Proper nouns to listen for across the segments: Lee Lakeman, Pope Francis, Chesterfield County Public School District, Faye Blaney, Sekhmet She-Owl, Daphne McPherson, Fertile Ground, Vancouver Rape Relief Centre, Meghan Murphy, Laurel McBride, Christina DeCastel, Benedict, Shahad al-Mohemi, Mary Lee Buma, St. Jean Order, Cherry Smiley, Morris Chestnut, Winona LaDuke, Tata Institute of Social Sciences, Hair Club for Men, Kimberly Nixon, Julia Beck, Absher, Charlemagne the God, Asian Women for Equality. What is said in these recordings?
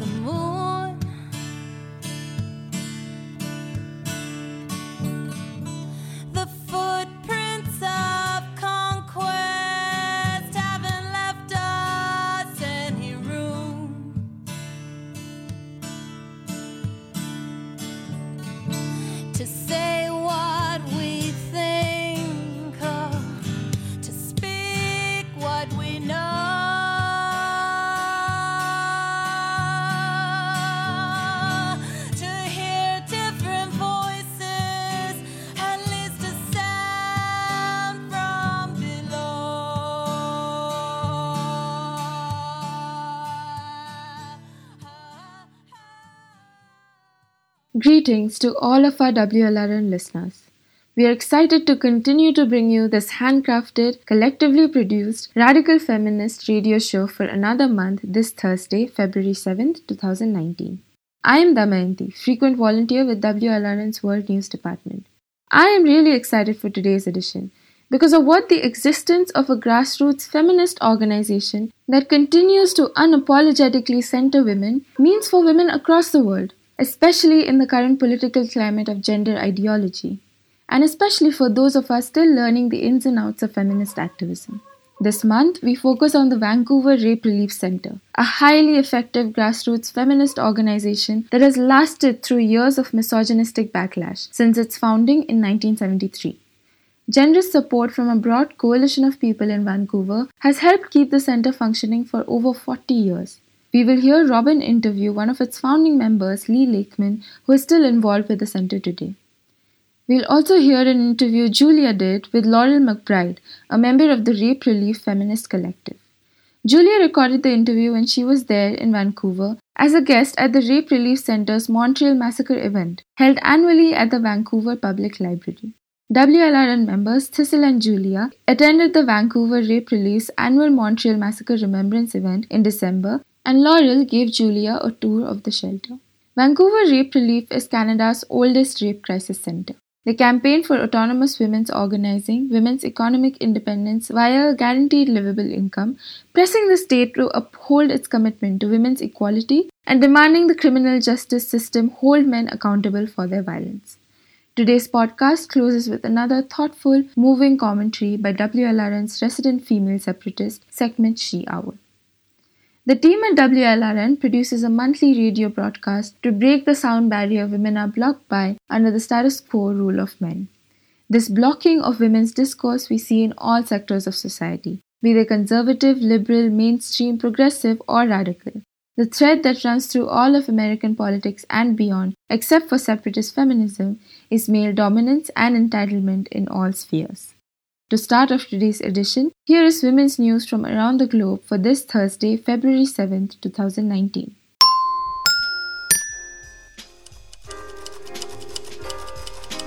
the moon. The footprints of conquest haven't left us any room to say what we think, to speak what we know. Greetings to all of our WLRN listeners. We are excited to continue to bring you this handcrafted, collectively produced, radical feminist radio show for another month this Thursday, February 7th, 2019. I am Damayanti, frequent volunteer with WLRN's World News Department. I am really excited for today's edition because of what the existence of a grassroots feminist organization that continues to unapologetically center women means for women across the world, especially in the current political climate of gender ideology, and especially for those of us still learning the ins and outs of feminist activism. This month, we focus on the Vancouver Rape Relief Centre, a highly effective grassroots feminist organization that has lasted through years of misogynistic backlash since its founding in 1973. Generous support from a broad coalition of people in Vancouver has helped keep the centre functioning for over 40 years. We will hear Robin interview one of its founding members, Lee Lakeman, who is still involved with the centre today. We'll also hear an interview Julia did with Laurel McBride, a member of the Rape Relief Feminist Collective. Julia recorded the interview when she was there in Vancouver as a guest at the Rape Relief Centre's Montreal Massacre event, held annually at the Vancouver Public Library. WLRN members Thistle and Julia attended the Vancouver Rape Relief's annual Montreal Massacre Remembrance event in December, and Laurel gave Julia a tour of the shelter. Vancouver Rape Relief is Canada's oldest rape crisis centre. They campaign for autonomous women's organising, women's economic independence via guaranteed livable income, pressing the state to uphold its commitment to women's equality and demanding the criminal justice system hold men accountable for their violence. Today's podcast closes with another thoughtful, moving commentary by WLRN's resident female separatist segment She Owl. The team at WLRN produces a monthly radio broadcast to break the sound barrier women are blocked by under the status quo rule of men. This blocking of women's discourse we see in all sectors of society, be they conservative, liberal, mainstream, progressive, or radical. The thread that runs through all of American politics and beyond, except for separatist feminism, is male dominance and entitlement in all spheres. To start off today's edition, here is women's news from around the globe for this Thursday, February 7, 2019.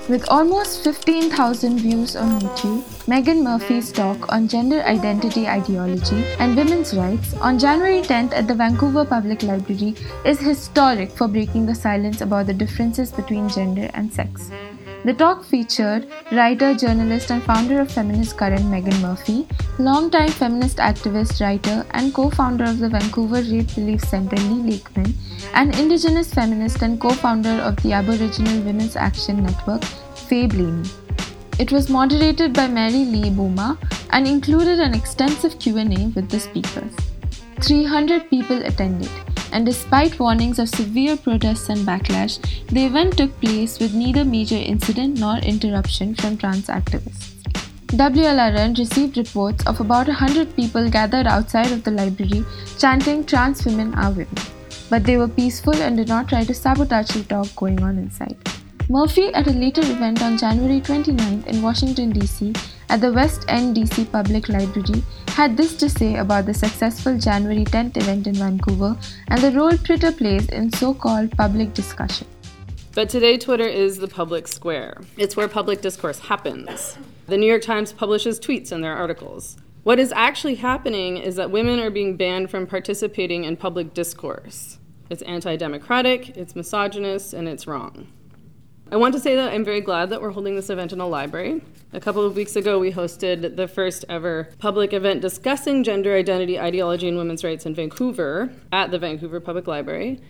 With almost 15,000 views on YouTube, Meghan Murphy's talk on gender identity ideology and women's rights on January 10th at the Vancouver Public Library is historic for breaking the silence about the differences between gender and sex. The talk featured writer, journalist, and founder of Feminist Current Meghan Murphy, longtime feminist activist, writer, and co-founder of the Vancouver Rape Relief Centre Lee Lakeman, and Indigenous feminist and co-founder of the Aboriginal Women's Action Network Faye Blaney. It was moderated by Mary Lee Buma and included an extensive Q&A with the speakers. 300 people attended, and despite warnings of severe protests and backlash, the event took place with neither major incident nor interruption from trans activists. WLRN received reports of about 100 people gathered outside of the library chanting "Trans women are women," but they were peaceful and did not try to sabotage the talk going on inside. Murphy, at a later event on January 29th in Washington, D.C., at the West End D.C. Public Library, had this to say about the successful January 10th event in Vancouver and the role Twitter plays in so-called public discussion. But today, Twitter is the public square. It's where public discourse happens. The New York Times publishes tweets in their articles. What is actually happening is that women are being banned from participating in public discourse. It's anti-democratic, it's misogynist, and it's wrong. I want to say that I'm very glad that we're holding this event in a library. A couple of weeks ago, we hosted the first ever public event discussing gender identity, ideology, and women's rights in Vancouver at the Vancouver Public Library.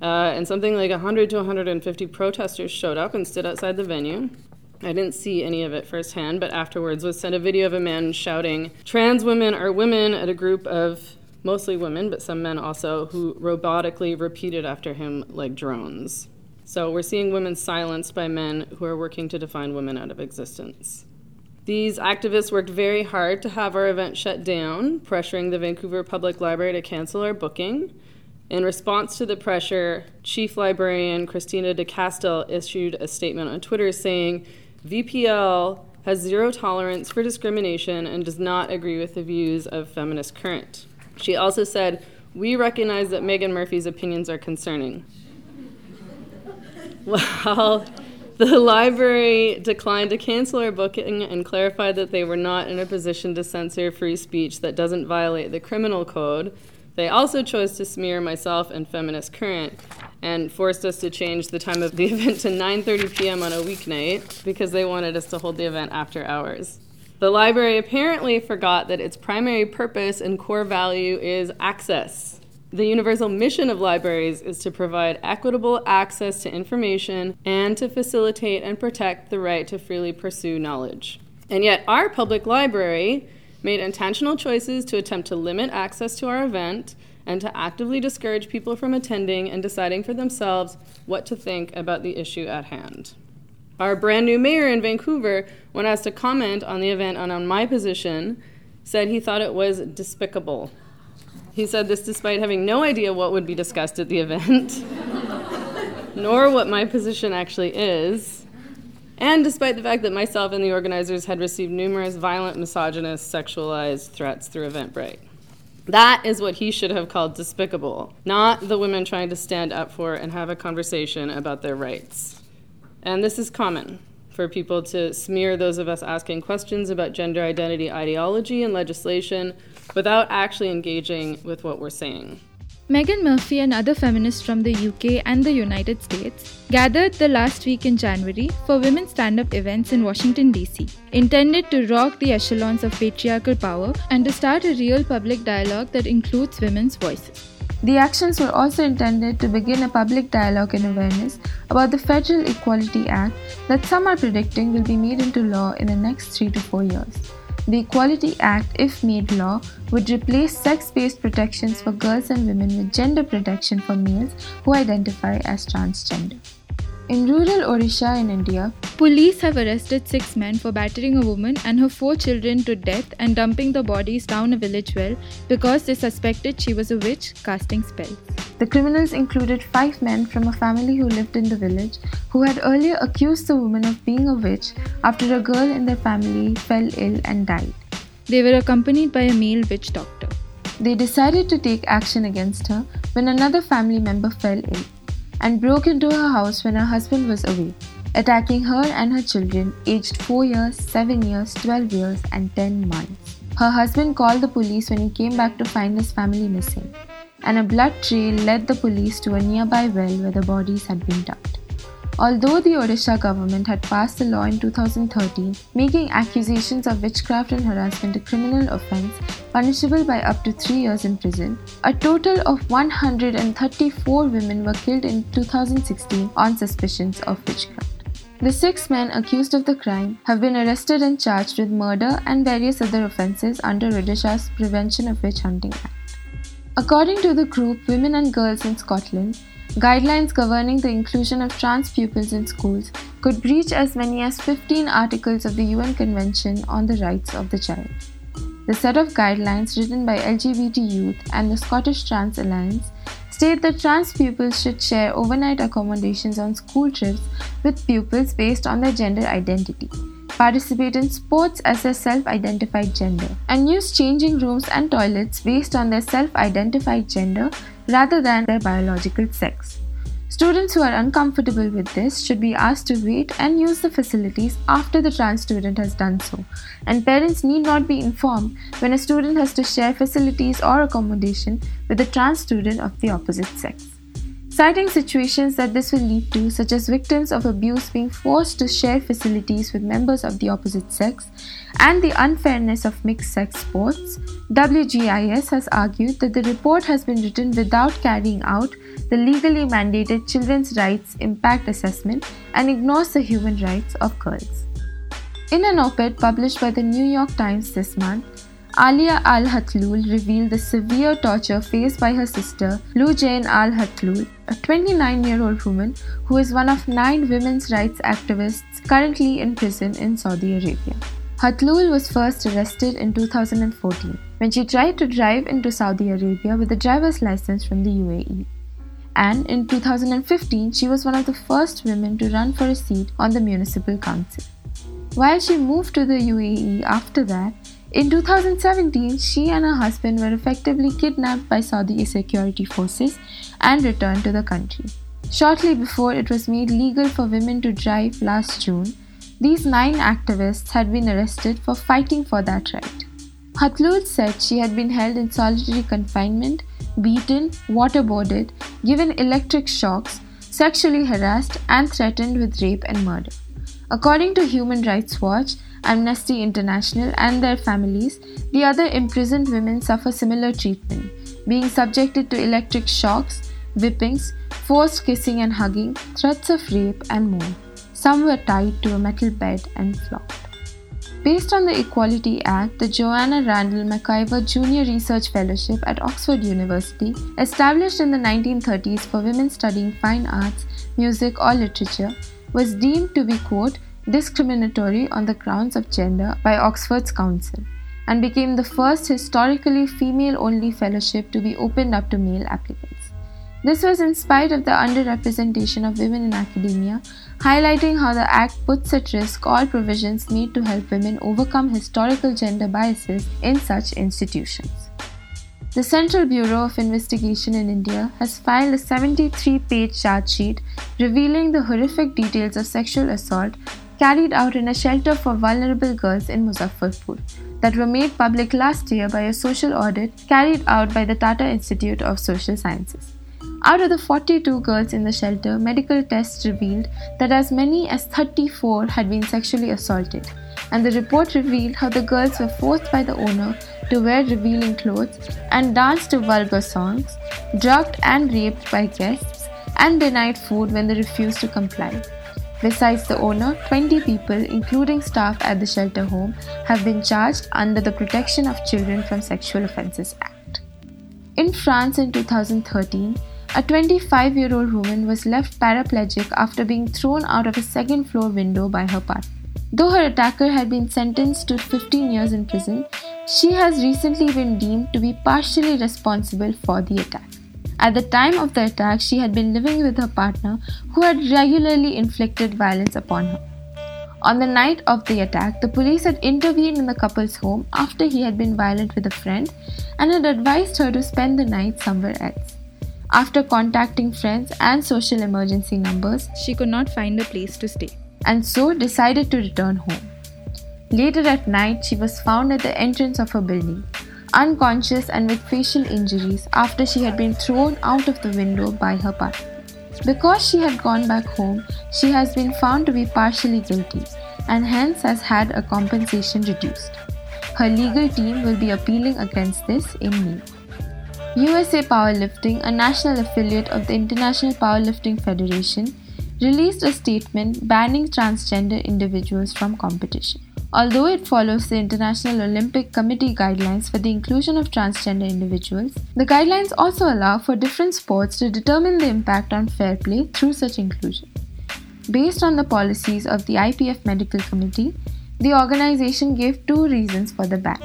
And something like 100 to 150 protesters showed up and stood outside the venue. I didn't see any of it firsthand, but afterwards was sent a video of a man shouting, "Trans women are women," at a group of mostly women, but some men also, who robotically repeated after him like drones. So we're seeing women silenced by men who are working to define women out of existence. These activists worked very hard to have our event shut down, pressuring the Vancouver Public Library to cancel our booking. In response to the pressure, Chief Librarian Christina DeCastel issued a statement on Twitter saying, "VPL has zero tolerance for discrimination and does not agree with the views of Feminist Current." She also said, "We recognize that Meghan Murphy's opinions are concerning." While the library declined to cancel our booking and clarified that they were not in a position to censor free speech that doesn't violate the criminal code, they also chose to smear myself and Feminist Current and forced us to change the time of the event to 9:30 p.m. on a weeknight because they wanted us to hold the event after hours. The library apparently forgot that its primary purpose and core value is access. The universal mission of libraries is to provide equitable access to information and to facilitate and protect the right to freely pursue knowledge. And yet our public library made intentional choices to attempt to limit access to our event and to actively discourage people from attending and deciding for themselves what to think about the issue at hand. Our brand new mayor in Vancouver, when asked to comment on the event and on my position, said he thought it was despicable. He said this despite having no idea what would be discussed at the event, nor what my position actually is, and despite the fact that myself and the organizers had received numerous violent, misogynist, sexualized threats through Eventbrite. That is what he should have called despicable, not the women trying to stand up for and have a conversation about their rights. And this is common, for people to smear those of us asking questions about gender identity, ideology, and legislation without actually engaging with what we're saying. Meghan Murphy and other feminists from the UK and the United States gathered the last week in January for women's stand-up events in Washington, D.C., intended to rock the echelons of patriarchal power and to start a real public dialogue that includes women's voices. The actions were also intended to begin a public dialogue and awareness about the Federal Equality Act that some are predicting will be made into law in the next 3 to 4 years. The Equality Act, if made law, would replace sex-based protections for girls and women with gender protection for males who identify as transgender. In rural Odisha in India, police have arrested 6 men for battering a woman and her 4 children to death and dumping the bodies down a village well because they suspected she was a witch casting spells. The criminals included 5 men from a family who lived in the village who had earlier accused the woman of being a witch after a girl in their family fell ill and died. They were accompanied by a male witch doctor. They decided to take action against her when another family member fell ill and broke into her house when her husband was away, attacking her and her children aged 4 years, 7 years, 12 years and 10 months. Her husband called the police when he came back to find his family missing, and a blood trail led the police to a nearby well where the bodies had been dumped. Although the Odisha government had passed the law in 2013, making accusations of witchcraft and harassment a criminal offense punishable by up to 3 years in prison, a total of 134 women were killed in 2016 on suspicions of witchcraft. The 6 men accused of the crime have been arrested and charged with murder and various other offenses under Odisha's Prevention of Witch Hunting Act. According to the group Women and Girls in Scotland, guidelines governing the inclusion of trans pupils in schools could breach as many as 15 articles of the UN Convention on the Rights of the Child. The set of guidelines written by LGBT Youth and the Scottish Trans Alliance state that trans pupils should share overnight accommodations on school trips with pupils based on their gender identity, participate in sports as their self-identified gender, and use changing rooms and toilets based on their self-identified gender rather than their biological sex. Students who are uncomfortable with this should be asked to wait and use the facilities after the trans student has done so, and parents need not be informed when a student has to share facilities or accommodation with a trans student of the opposite sex. citing situations that this will lead to, such as victims of abuse being forced to share facilities with members of the opposite sex and the unfairness of mixed-sex sports. WGIS has argued that the report has been written without carrying out the legally mandated Children's Rights Impact Assessment and ignores the human rights of girls. In an op-ed published by the New York Times this month, Alia Al-Hatloul revealed the severe torture faced by her sister Loujain Al-Hatloul, a 29-year-old woman who is one of 9 women's rights activists currently in prison in Saudi Arabia. Hatloul was first arrested in 2014 when she tried to drive into Saudi Arabia with a driver's license from the UAE. And in 2015, she was one of the first women to run for a seat on the municipal council. While she moved to the UAE after that, in 2017, she and her husband were effectively kidnapped by Saudi security forces and returned to the country. Shortly before it was made legal for women to drive last June, these 9 activists had been arrested for fighting for that right. Hatloul said she had been held in solitary confinement, beaten, waterboarded, given electric shocks, sexually harassed, and threatened with rape and murder. According to Human Rights Watch, Amnesty International and their families, the other imprisoned women suffer similar treatment, being subjected to electric shocks, whippings, forced kissing and hugging, threats of rape and more. Some were tied to a metal bed and flogged. Based on the Equality Act, the Joanna Randall MacIver Junior Research Fellowship at Oxford University, established in the 1930s for women studying fine arts, music or literature, was deemed to be, quote, discriminatory on the grounds of gender by Oxford's Council, and became the first historically female-only fellowship to be opened up to male applicants. This was in spite of the underrepresentation of women in academia, highlighting how the Act puts at risk all provisions made to help women overcome historical gender biases in such institutions. The Central Bureau of Investigation in India has filed a 73-page charge sheet revealing the horrific details of sexual assault carried out in a shelter for vulnerable girls in Muzaffarpur that were made public last year by a social audit carried out by the Tata Institute of Social Sciences. Out of the 42 girls in the shelter, medical tests revealed that as many as 34 had been sexually assaulted, and the report revealed how the girls were forced by the owner to wear revealing clothes and dance to vulgar songs, drugged and raped by guests, and denied food when they refused to comply. Besides the owner, 20 people, including staff at the shelter home, have been charged under the Protection of Children from Sexual Offences Act. In France in 2013, a 25-year-old woman was left paraplegic after being thrown out of a second-floor window by her partner. Though her attacker had been sentenced to 15 years in prison, she has recently been deemed to be partially responsible for the attack. At the time of the attack, she had been living with her partner, who had regularly inflicted violence upon her. On the night of the attack, the police had intervened in the couple's home after he had been violent with a friend and had advised her to spend the night somewhere else. After contacting friends and social emergency numbers, she could not find a place to stay, and so decided to return home. Later at night, she was found at the entrance of her building, unconscious and with facial injuries after she had been thrown out of the window by her partner. Because she had gone back home, she has been found to be partially guilty and hence has had a compensation reduced. Her legal team will be appealing against this in May. USA Powerlifting, a national affiliate of the International Powerlifting Federation, released a statement banning transgender individuals from competition. Although it follows the International Olympic Committee guidelines for the inclusion of transgender individuals, the guidelines also allow for different sports to determine the impact on fair play through such inclusion. Based on the policies of the IPF Medical Committee, the organization gave 2 reasons for the ban.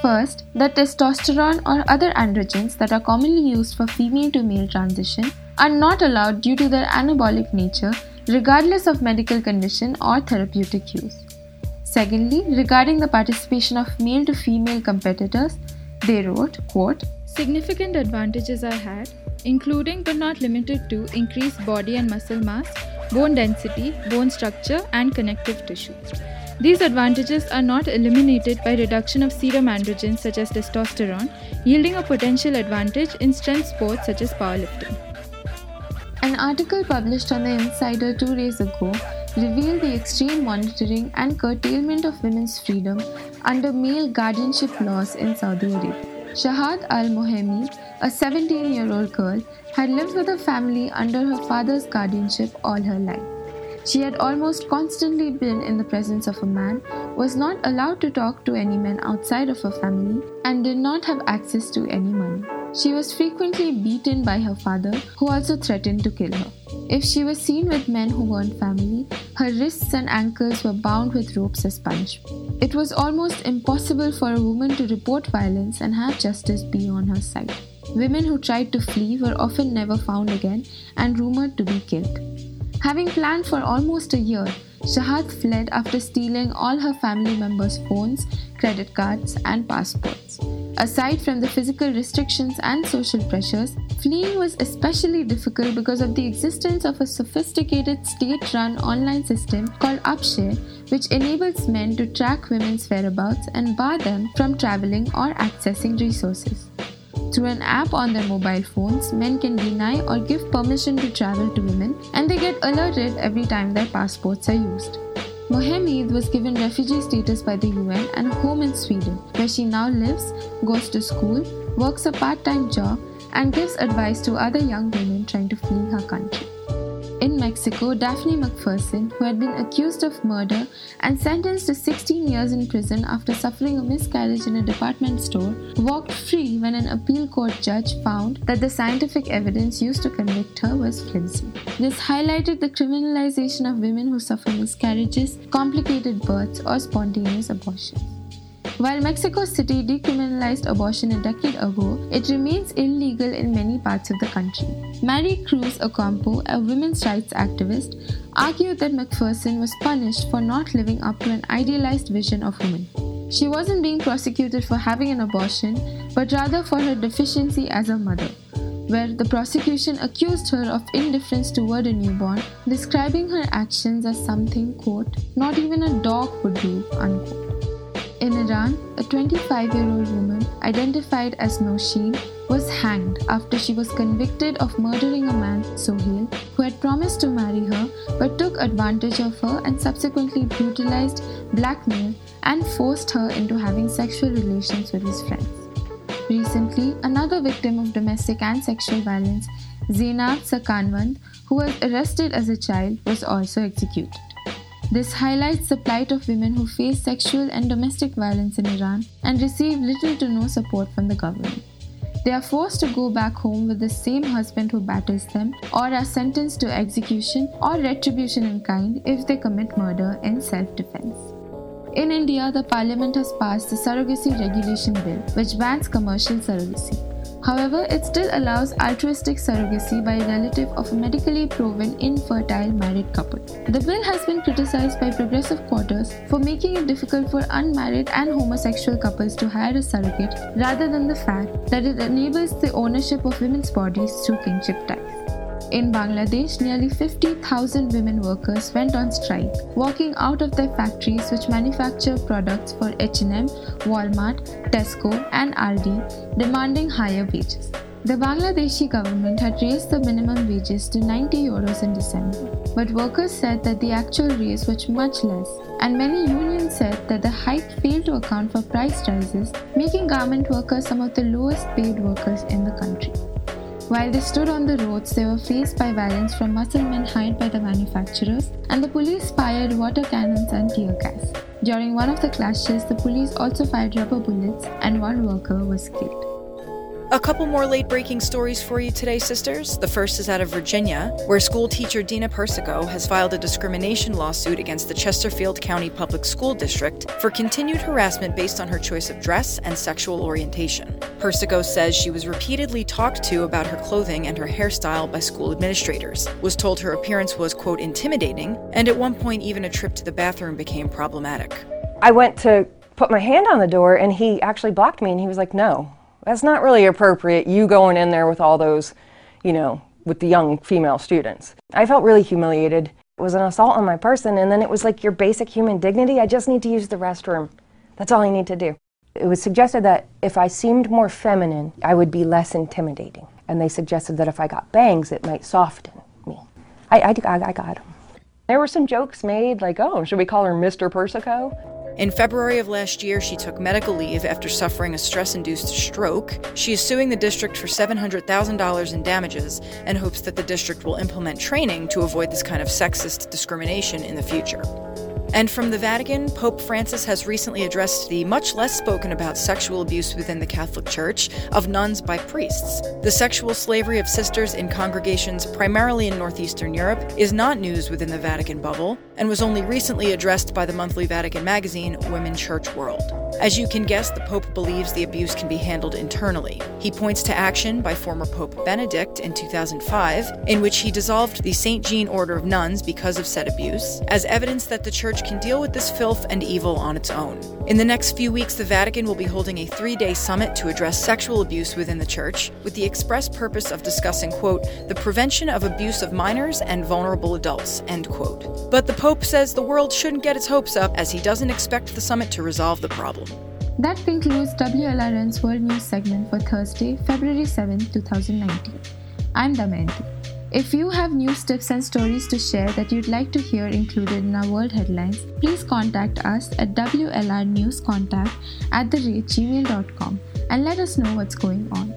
First, that testosterone or other androgens that are commonly used for female-to-male transition are not allowed due to their anabolic nature, regardless of medical condition or therapeutic use. Secondly, regarding the participation of male-to-female competitors, they wrote, quote, significant advantages are had, including but not limited to increased body and muscle mass, bone density, bone structure, and connective tissue. These advantages are not eliminated by reduction of serum androgens such as testosterone, yielding a potential advantage in strength sports such as powerlifting. An article published on The Insider 2 days ago revealed the extreme monitoring and curtailment of women's freedom under male guardianship laws in Saudi Arabia. Shahad al-Mohemi, a 17-year-old girl, had lived with her family under her father's guardianship all her life. She had almost constantly been in the presence of a man, was not allowed to talk to any men outside of her family, and did not have access to any money. She was frequently beaten by her father, who also threatened to kill her. If she was seen with men who weren't family, her wrists and ankles were bound with ropes as punishment. It was almost impossible for a woman to report violence and have justice be on her side. Women who tried to flee were often never found again and rumored to be killed. Having planned for almost a year, Shahad fled after stealing all her family members' phones, credit cards, and passports. Aside from the physical restrictions and social pressures, fleeing was especially difficult because of the existence of a sophisticated state-run online system called Absher, which enables men to track women's whereabouts and bar them from traveling or accessing resources. Through an app on their mobile phones, men can deny or give permission to travel to women, and they get alerted every time their passports are used. Mohemi was given refugee status by the UN and a home in Sweden, where she now lives, goes to school, works a part-time job, and gives advice to other young women trying to flee her country. In Mexico, Daphne McPherson, who had been accused of murder and sentenced to 16 years in prison after suffering a miscarriage in a department store, walked free when an appeal court judge found that the scientific evidence used to convict her was flimsy. This highlighted the criminalization of women who suffer miscarriages, complicated births, or spontaneous abortions. While Mexico City decriminalized abortion a decade ago, it remains illegal in many parts of the country. Mary Cruz Ocampo, a women's rights activist, argued that McPherson was punished for not living up to an idealized vision of women. She wasn't being prosecuted for having an abortion, but rather for her deficiency as a mother, where the prosecution accused her of indifference toward a newborn, describing her actions as something, quote, "not even a dog would do," unquote. In Iran, a 25-year-old woman identified as Nosheen was hanged after she was convicted of murdering a man, Sohail, who had promised to marry her but took advantage of her and subsequently brutalized, blackmailed, and forced her into having sexual relations with his friends. Recently, another victim of domestic and sexual violence, Zeinab Sakanwand, who was arrested as a child, was also executed. This highlights the plight of women who face sexual and domestic violence in Iran and receive little to no support from the government. They are forced to go back home with the same husband who batters them, or are sentenced to execution or retribution in kind if they commit murder in self-defense. In India, the parliament has passed the Surrogacy Regulation Bill, which bans commercial surrogacy. However, it still allows altruistic surrogacy by a relative of a medically proven infertile married couple. The bill has been criticized by progressive quarters for making it difficult for unmarried and homosexual couples to hire a surrogate, rather than the fact that it enables the ownership of women's bodies through kinship ties. In Bangladesh, nearly 50,000 women workers went on strike, walking out of their factories which manufacture products for H&M, Walmart, Tesco, and Aldi, demanding higher wages. The Bangladeshi government had raised the minimum wages to €90 in December, but workers said that the actual raise was much less, and many unions said that the hike failed to account for price rises, making garment workers some of the lowest paid workers in the country. While they stood on the roads, they were faced by violence from muscle men hired by the manufacturers, and the police fired water cannons and tear gas. During one of the clashes, the police also fired rubber bullets, and one worker was killed. A couple more late-breaking stories for you today, sisters. The first is out of Virginia, where school teacher Dina Persico has filed a discrimination lawsuit against the Chesterfield County Public School District for continued harassment based on her choice of dress and sexual orientation. Persico says she was repeatedly talked to about her clothing and her hairstyle by school administrators, was told her appearance was, quote, intimidating, and at one point even a trip to the bathroom became problematic. I went to put my hand on the door, and he actually blocked me, and he was like, no. That's not really appropriate, you going in there with all those, with the young female students. I felt really humiliated. It was an assault on my person, and then it was like your basic human dignity. I just need to use the restroom. That's all I need to do. It was suggested that if I seemed more feminine, I would be less intimidating. And they suggested that if I got bangs, it might soften. I got him. There were some jokes made, like, oh, should we call her Mr. Persico? In February of last year, she took medical leave after suffering a stress-induced stroke. She is suing the district for $700,000 in damages and hopes that the district will implement training to avoid this kind of sexist discrimination in the future. And from the Vatican, Pope Francis has recently addressed the much less spoken about sexual abuse within the Catholic Church of nuns by priests. The sexual slavery of sisters in congregations primarily in northeastern Europe is not news within the Vatican bubble and was only recently addressed by the monthly Vatican magazine Women Church World. As you can guess, the Pope believes the abuse can be handled internally. He points to action by former Pope Benedict in 2005, in which he dissolved the St. Jean Order of Nuns because of said abuse, as evidence that the Church can deal with this filth and evil on its own. In the next few weeks, the Vatican will be holding a 3-day summit to address sexual abuse within the Church, with the express purpose of discussing, quote, the prevention of abuse of minors and vulnerable adults, end quote. But the Pope says the world shouldn't get its hopes up, as he doesn't expect the summit to resolve the problem. That concludes WLRN's World News segment for Thursday, February 7, 2019. I'm Damayanti. If you have news tips and stories to share that you'd like to hear included in our world headlines, please contact us at wlrnewscontact@gmail.com and let us know what's going on.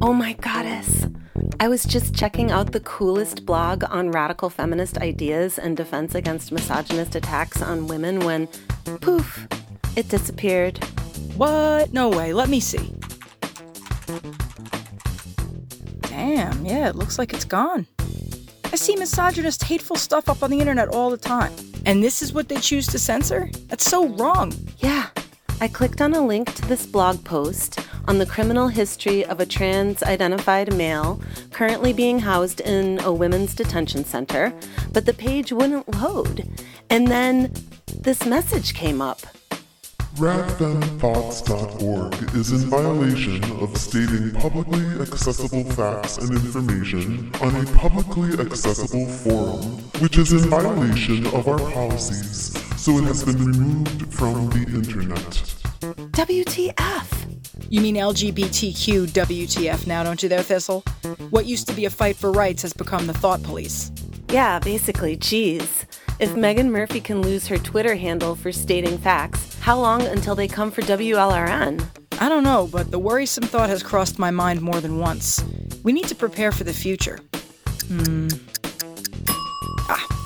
Oh my goddess, I was just checking out the coolest blog on radical feminist ideas and defense against misogynist attacks on women when, poof, it disappeared. What? No way, let me see. Damn, yeah, it looks like it's gone. I see misogynist, hateful stuff up on the internet all the time. And this is what they choose to censor? That's so wrong. Yeah, I clicked on a link to this blog post on the criminal history of a trans-identified male currently being housed in a women's detention center, but the page wouldn't load. And then this message came up. RagThemThoughts.org is in violation of stating publicly accessible facts and information on a publicly accessible forum, which is in violation of our policies, so it has been removed from the internet. WTF! You mean LGBTQ WTF now, don't you there, Thistle? What used to be a fight for rights has become the thought police. Yeah, basically, geez. If Meghan Murphy can lose her Twitter handle for stating facts, how long until they come for WLRN? I don't know, but the worrisome thought has crossed my mind more than once. We need to prepare for the future.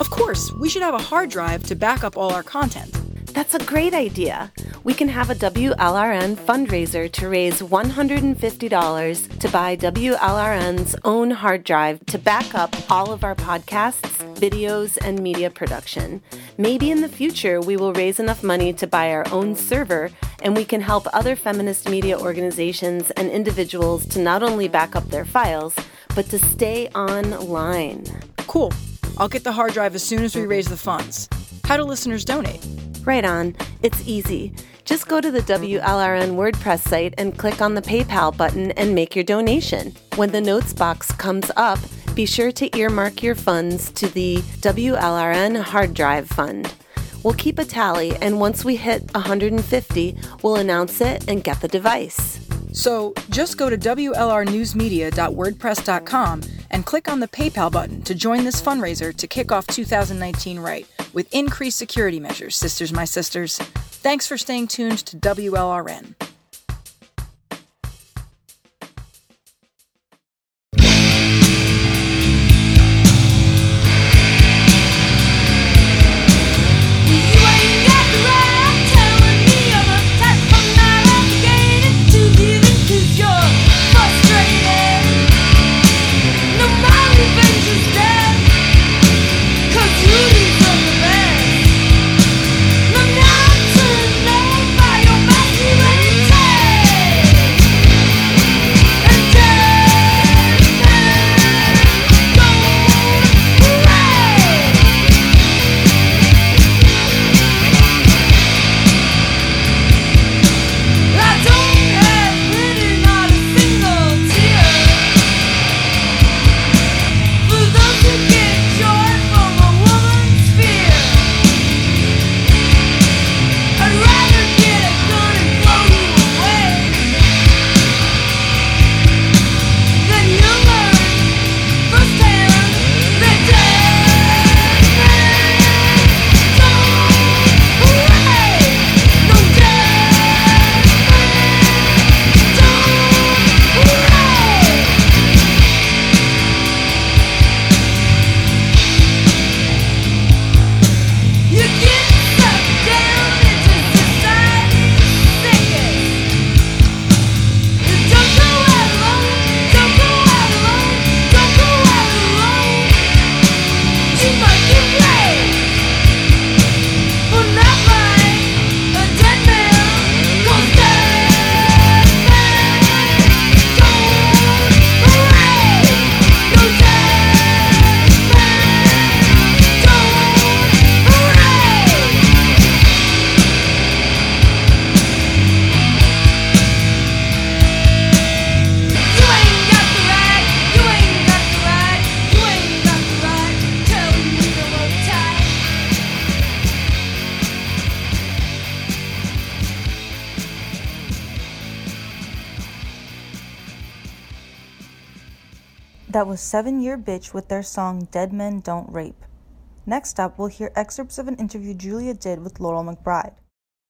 Of course, we should have a hard drive to back up all our content. That's a great idea. We can have a WLRN fundraiser to raise $150 to buy WLRN's own hard drive to back up all of our podcasts, videos, and media production. Maybe in the future we will raise enough money to buy our own server, and we can help other feminist media organizations and individuals to not only back up their files, but to stay online. Cool. I'll get the hard drive as soon as we raise the funds. How do listeners donate? Right on. It's easy. Just go to the WLRN WordPress site and click on the PayPal button and make your donation. When the notes box comes up, be sure to earmark your funds to the WLRN Hard Drive Fund. We'll keep a tally, and once we hit 150, we'll announce it and get the device. So just go to WLRnewsmedia.wordpress.com and click on the PayPal button to join this fundraiser to kick off 2019 right, with increased security measures, sisters my sisters. Thanks for staying tuned to WLRN. That was 7 Year Bitch with their song Dead Men Don't Rape. Next up, we'll hear excerpts of an interview Julia did with Laurel McBride.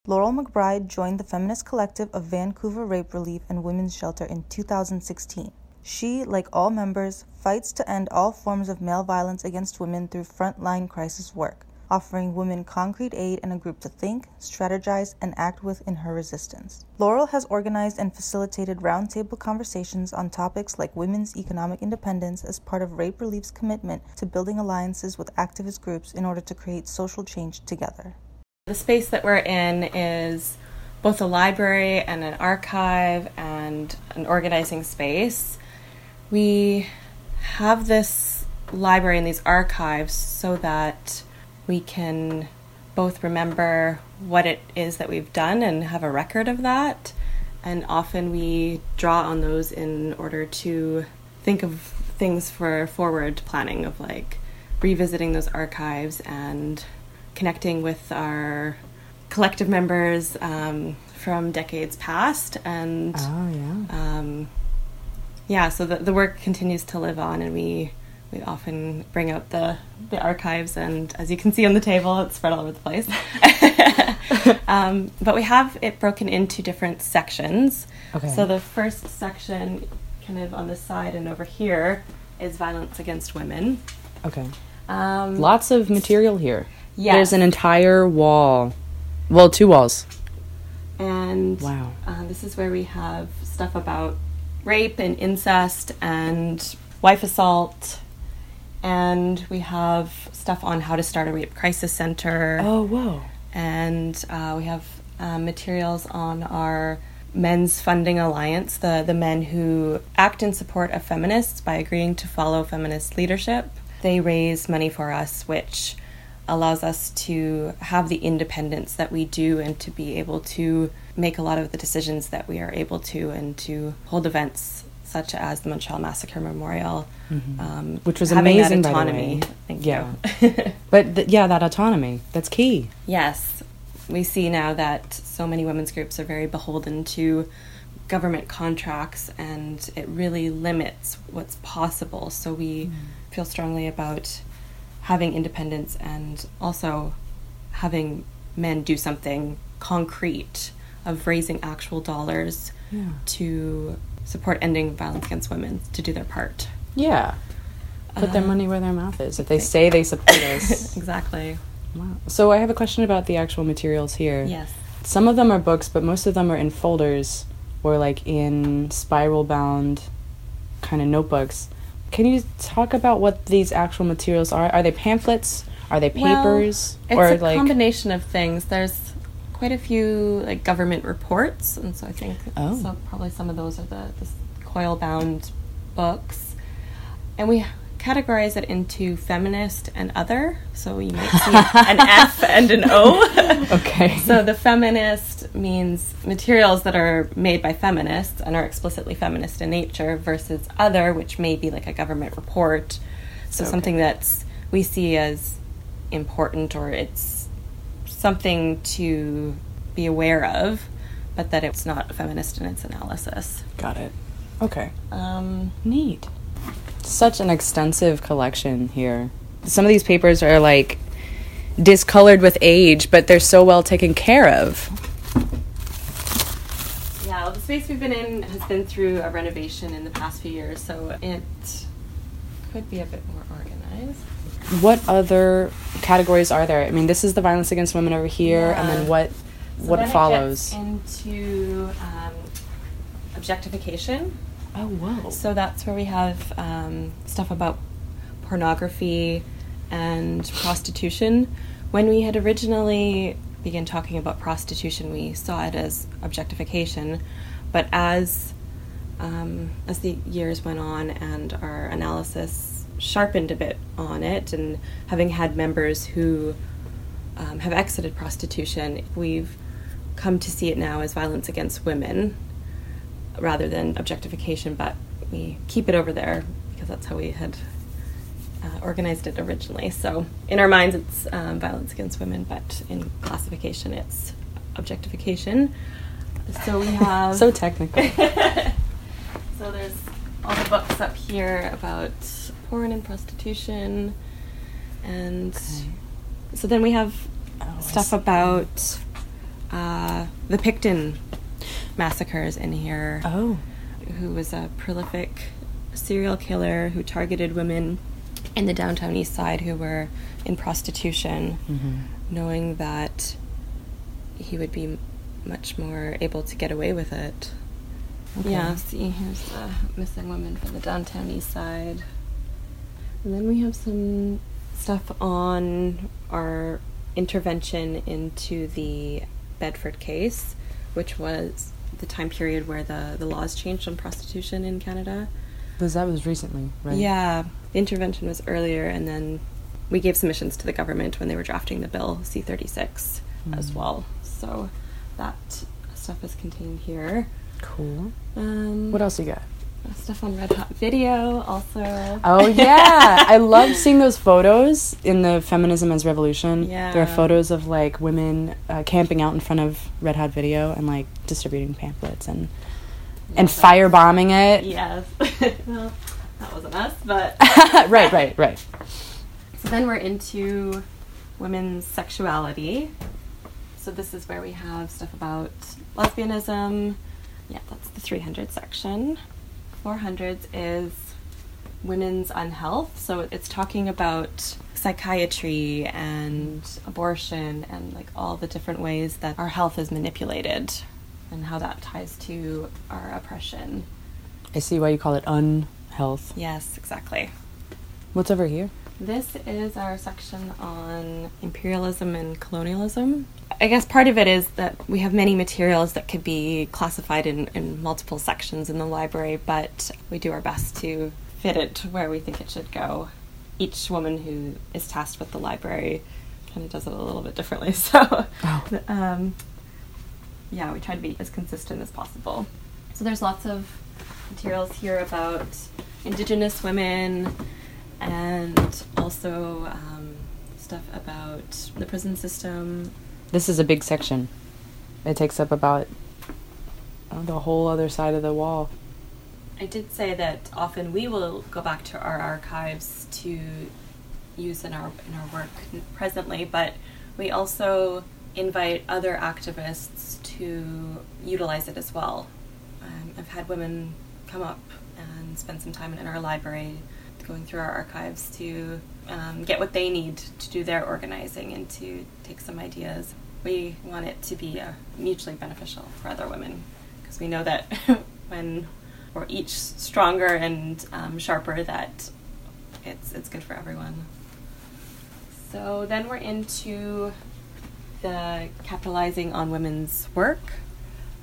Laurel McBride joined the feminist collective of Vancouver Rape Relief and Women's Shelter in 2016. She, like all members, fights to end all forms of male violence against women through frontline crisis work, offering women concrete aid and a group to think, strategize, and act with in her resistance. Laurel has organized and facilitated roundtable conversations on topics like women's economic independence as part of Rape Relief's commitment to building alliances with activist groups in order to create social change together. The space that we're in is both a library and an archive and an organizing space. We have this library and these archives so that we can both remember what it is that we've done and have a record of that. And often we draw on those in order to think of things for forward planning, of like revisiting those archives and connecting with our collective members from decades past. And so the work continues to live on, and we often bring out the archives, and as you can see on the table, it's spread all over the place. But we have it broken into different sections. Okay. So the first section, kind of on this side and over here, is violence against women. Okay. Lots of material here. Yes. There's an entire wall. Well, two walls. And wow. This is where we have stuff about rape and incest and wife assault. And we have stuff on how to start a rape crisis center. Oh, whoa. And we have materials on our Men's Funding Alliance, the men who act in support of feminists by agreeing to follow feminist leadership. They raise money for us, which allows us to have the independence that we do and to be able to make a lot of the decisions that we are able to, and to hold events such as the Montreal Massacre Memorial, which was amazing, that autonomy. Thank you. But that autonomy, that's key. Yes. We see now that so many women's groups are very beholden to government contracts, and it really limits what's possible. So we feel strongly about having independence and also having men do something concrete of raising actual dollars to support ending violence against women, to do their part. Yeah. Put their money where their mouth is. If they say they support us. Exactly. Wow. So I have a question about the actual materials here. Yes. Some of them are books, but most of them are in folders or like in spiral-bound kind of notebooks. Can you talk about what these actual materials are? Are they pamphlets? Are they papers? Well, it's a combination of things. There's quite a few like government reports, and so I think probably some of those are the coil-bound books, and we categorize it into feminist and other, so you might see an F and an O. Okay. So the feminist means materials that are made by feminists and are explicitly feminist in nature, versus other, which may be like a government report, so something that's we see as important, or it's something to be aware of, but that it's not feminist in its analysis. Got it. Okay. Neat. Such an extensive collection here. Some of these papers are like discolored with age, but they're so well taken care of. Yeah, well, the space we've been in has been through a renovation in the past few years, so it could be a bit more organized. What other categories are there? I mean, this is the violence against women over here, and then what follows? Into objectification. Oh, whoa. So that's where we have stuff about pornography and prostitution. When we had originally began talking about prostitution, we saw it as objectification, but as the years went on and our analysis sharpened a bit on it, and having had members who have exited prostitution, we've come to see it now as violence against women rather than objectification, but we keep it over there because that's how we had organized it originally. So in our minds it's violence against women, but in classification it's objectification. So we have so technical. So there's all the books up here about porn and prostitution. And so then we have stuff about the Picton massacres in here. Oh. Who was a prolific serial killer who targeted women in the downtown east side who were in prostitution, knowing that he would be much more able to get away with it. Okay. Yeah, see, here's the missing woman from the downtown east side. And then we have some stuff on our intervention into the Bedford case, which was the time period where the laws changed on prostitution in Canada. Because that was recently, right? Yeah. The intervention was earlier, and then we gave submissions to the government when they were drafting the bill, C-36, as well. So that stuff is contained here. Cool. What else you got? Stuff on Red Hot Video, also. Oh, yeah. I love seeing those photos in the Feminism as Revolution. Yeah. There are photos of, like, women camping out in front of Red Hot Video and, like, distributing pamphlets and firebombing it. Yes. Well, that wasn't us, but... Right. So then we're into women's sexuality. So this is where we have stuff about lesbianism. Yeah, that's the 300 section. 400s is women's unhealth, so it's talking about psychiatry and abortion and like all the different ways that our health is manipulated and how that ties to our oppression. I see why you call it unhealth. Yes, exactly. What's over here? This is our section on imperialism and colonialism. I guess part of it is that we have many materials that could be classified in multiple sections in the library, but we do our best to fit it where we think it should go. Each woman who is tasked with the library kind of does it a little bit differently, so we try to be as consistent as possible. So there's lots of materials here about Indigenous women and also stuff about the prison system. This is a big section. It takes up about the whole other side of the wall. I did say that often we will go back to our archives to use in our work presently, but we also invite other activists to utilize it as well. I've had women come up and spend some time in our library going through our archives to get what they need to do their organizing and to take some ideas. We want it to be mutually beneficial for other women because we know that when we're each stronger and sharper, that it's good for everyone. So then we're into the capitalizing on women's work.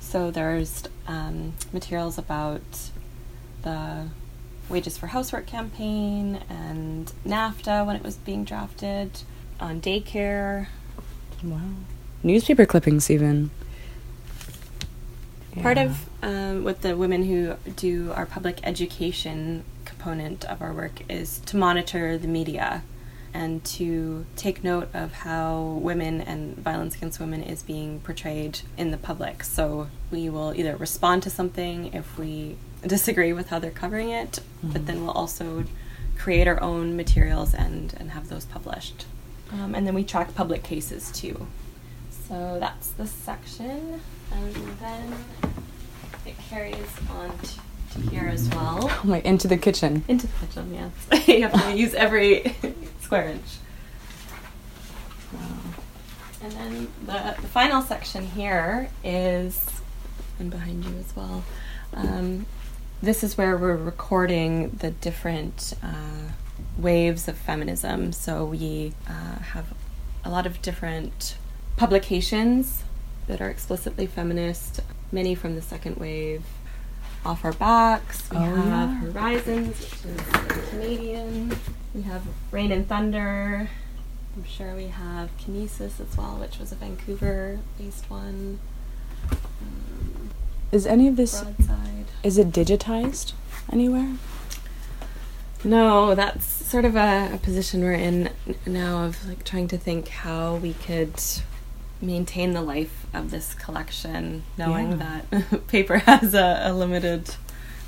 So there's materials about the Wages for Housework campaign and NAFTA when it was being drafted, on daycare. Wow. Newspaper clippings even. Yeah. Part of what the women who do our public education component of our work is to monitor the media and to take note of how women and violence against women is being portrayed in the public. So we will either respond to something if we disagree with how they're covering it, but then we'll also create our own materials and have those published. And then we track public cases too. So that's this section. And then it carries on to here as well. Oh my, into the kitchen. Into the kitchen, yes. You have to use every square inch. Wow. And then the final section here is, and behind you as well, this is where we're recording the different waves of feminism. So we have a lot of different publications that are explicitly feminist, many from the second wave. Off Our Backs, we have Horizons, which is Canadian. We have Rain and Thunder. I'm sure we have Kinesis as well, which was a Vancouver-based one. Is any of this... Broadside. Is it digitized anywhere? No, that's sort of a position we're in now of like trying to think how we could maintain the life of this collection, knowing that paper has a limited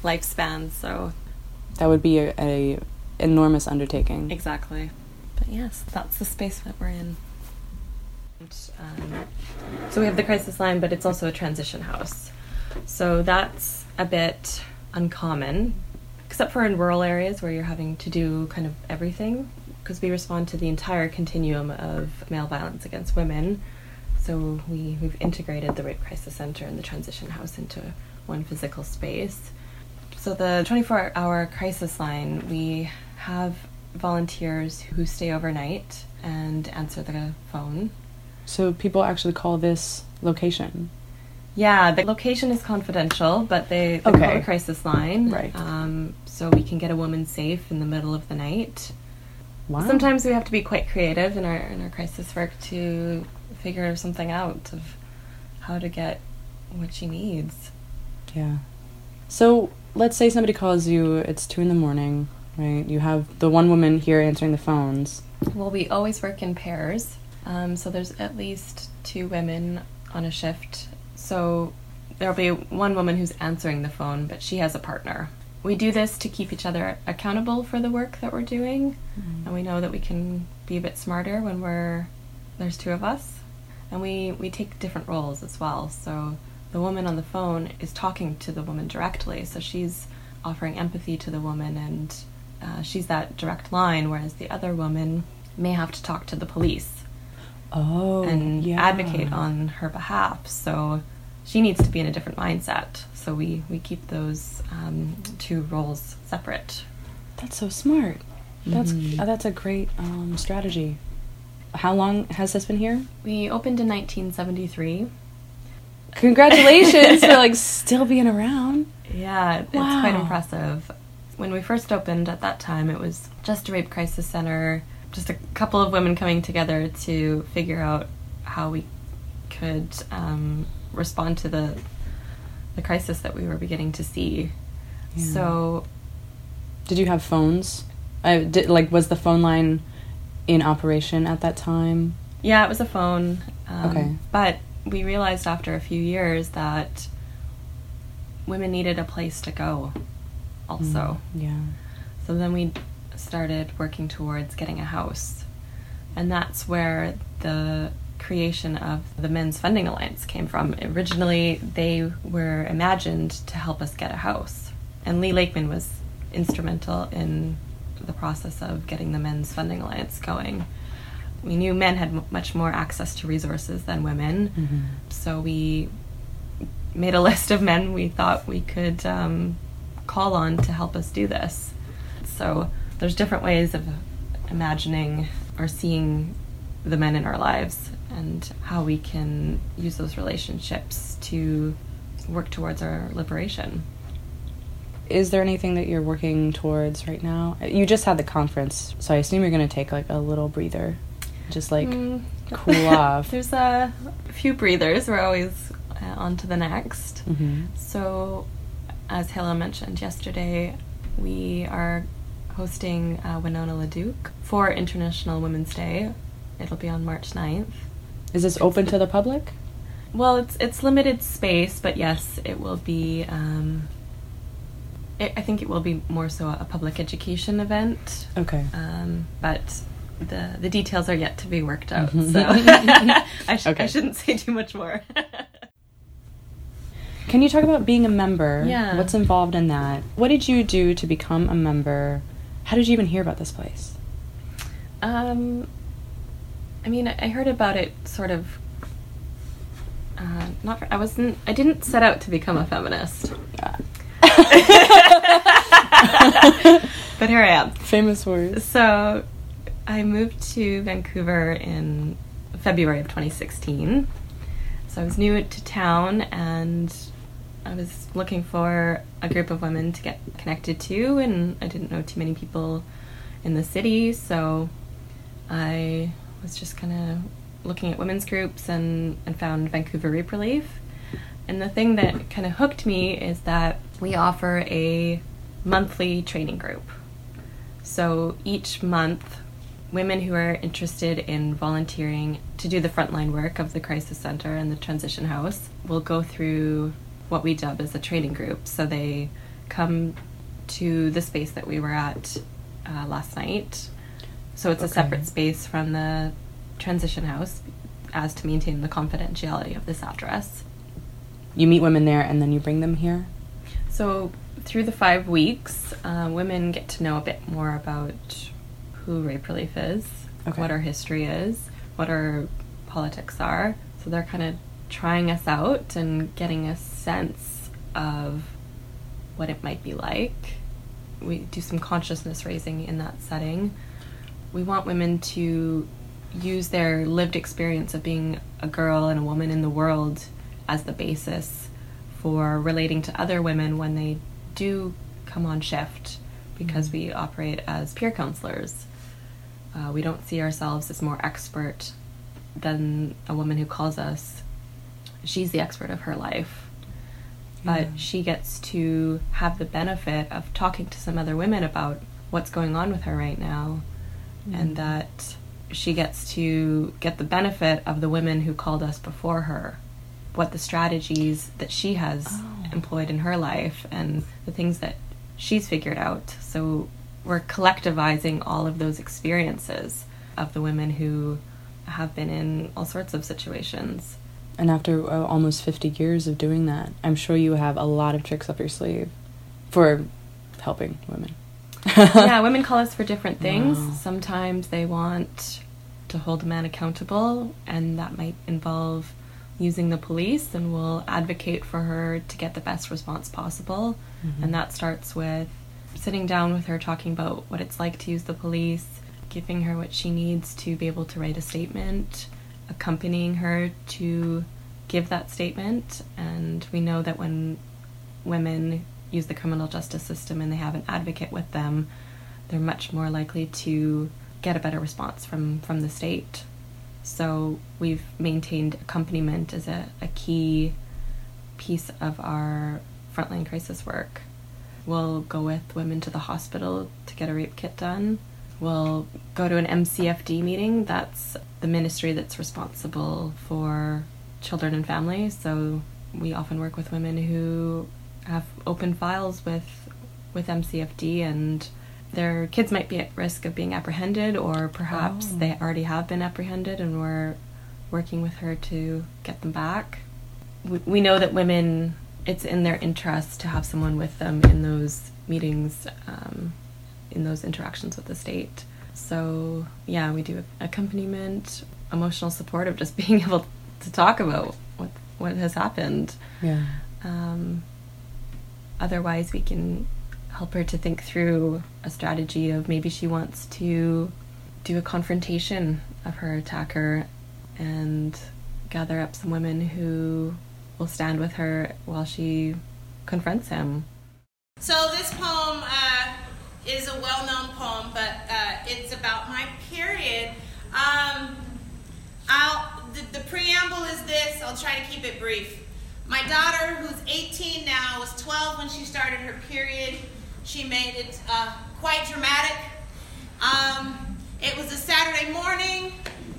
lifespan. So that would be a enormous undertaking. Exactly. But yes, that's the space that we're in. So we have the crisis line, but it's also a transition house. So that's a bit uncommon, except for in rural areas where you're having to do kind of everything, because we respond to the entire continuum of male violence against women. So we've integrated the Rape Crisis Centre and the transition house into one physical space. So the 24-hour crisis line, we have volunteers who stay overnight and answer the phone. So people actually call this location? Yeah, the location is confidential, but they call it a crisis line. Right. So we can get a woman safe in the middle of the night. Wow. Sometimes we have to be quite creative in our crisis work to figure something out of how to get what she needs. Yeah. So let's say somebody calls you, it's 2 a.m, right? You have the one woman here answering the phones. Well, we always work in pairs. So there's at least 2 women on a shift. So there'll be one woman who's answering the phone, but she has a partner. We do this to keep each other accountable for the work that we're doing. Mm-hmm. And we know that we can be a bit smarter when there's 2 of us. And we take different roles as well. So the woman on the phone is talking to the woman directly. So she's offering empathy to the woman, and she's that direct line, whereas the other woman may have to talk to the police. Oh, and advocate on her behalf. So she needs to be in a different mindset. So we keep those 2 roles separate. That's so smart. Mm-hmm. That's a great strategy. How long has this been here? We opened in 1973. Congratulations for still being around. Yeah, It's quite impressive. When we first opened at that time, it was just a rape crisis center. Just a couple of women coming together to figure out how we could respond to the crisis that we were beginning to see. Yeah. So, did you have phones? Was the phone line in operation at that time? Yeah, it was a phone. Okay. But we realized after a few years that women needed a place to go also. Yeah. So then we started working towards getting a house, and that's where the creation of the Men's Funding Alliance came from. Originally, they were imagined to help us get a house, and Lee Lakeman was instrumental in the process of getting the Men's Funding Alliance going. We knew men had much more access to resources than women, mm-hmm. so we made a list of men we thought we could call on to help us do this. So there's different ways of imagining or seeing the men in our lives and how we can use those relationships to work towards our liberation. Is there anything that you're working towards right now? You just had the conference, so I assume you're going to take a little breather, just cool off. There's a few breathers. We're always on to the next. Mm-hmm. So as Hela mentioned yesterday, we are hosting Winona LaDuke for International Women's Day. It'll be on March 9th. Is this open to the public? Well, it's limited space, but yes, it will be, I think it will be more so a public education event. Okay. But the details are yet to be worked out, mm-hmm. so I shouldn't say too much more. Can you talk about being a member? Yeah. What's involved in that? What did you do to become a member? How did you even hear about this place? I heard about it sort of. I didn't set out to become a feminist. Yeah. But here I am. Famous words. So, I moved to Vancouver in February of 2016. So I was new to town, and I was looking for a group of women to get connected to, and I didn't know too many people in the city, so I was just kind of looking at women's groups and found Vancouver Rape Relief. And the thing that kind of hooked me is that we offer a monthly training group. So each month, women who are interested in volunteering to do the frontline work of the crisis center and the transition house will go through what we dub as a training group. So they come to the space that we were at last night. So it's a separate space from the transition house, as to maintain the confidentiality of this address. You meet women there and then you bring them here? So through the 5 weeks, women get to know a bit more about who Rape Relief is, what our history is, what our politics are. So they're kind of trying us out and getting a sense of what it might be like. We do some consciousness raising in that setting. We want women to use their lived experience of being a girl and a woman in the world as the basis for relating to other women when they do come on shift, because we operate as peer counselors. We don't see ourselves as more expert than a woman who calls us. She's the expert of her life, but she gets to have the benefit of talking to some other women about what's going on with her right now, and that she gets to get the benefit of the women who called us before her, what the strategies that she has employed in her life and the things that she's figured out. So we're collectivizing all of those experiences of the women who have been in all sorts of situations. And after almost 50 years of doing that, I'm sure you have a lot of tricks up your sleeve for helping women. Yeah, women call us for different things. Wow. Sometimes they want to hold a man accountable, and that might involve using the police, and we'll advocate for her to get the best response possible. And that starts with sitting down with her, talking about what it's like to use the police, giving her what she needs to be able to write a statement, accompanying her to give that statement. And we know that when women use the criminal justice system and they have an advocate with them, they're much more likely to get a better response from the state. So we've maintained accompaniment as a key piece of our frontline crisis work. We'll go with women to the hospital to get a rape kit done. We'll go to an MCFD meeting. That's the ministry that's responsible for children and families. So we often work with women who have open files with MCFD, and their kids might be at risk of being apprehended, or perhaps they already have been apprehended and we're working with her to get them back. We know that women, it's in their interest to have someone with them in those meetings, in those interactions with the state. So yeah, we do accompaniment, emotional support of just being able to talk about what has happened. Otherwise, we can help her to think through a strategy of maybe she wants to do a confrontation of her attacker and gather up some women who will stand with her while she confronts him. So this poem is a well-known poem, but it's about my period. The preamble is this. I'll try to keep it brief. My daughter, who's 18 now, was 12 when she started her period. She made it quite dramatic. It was a Saturday morning.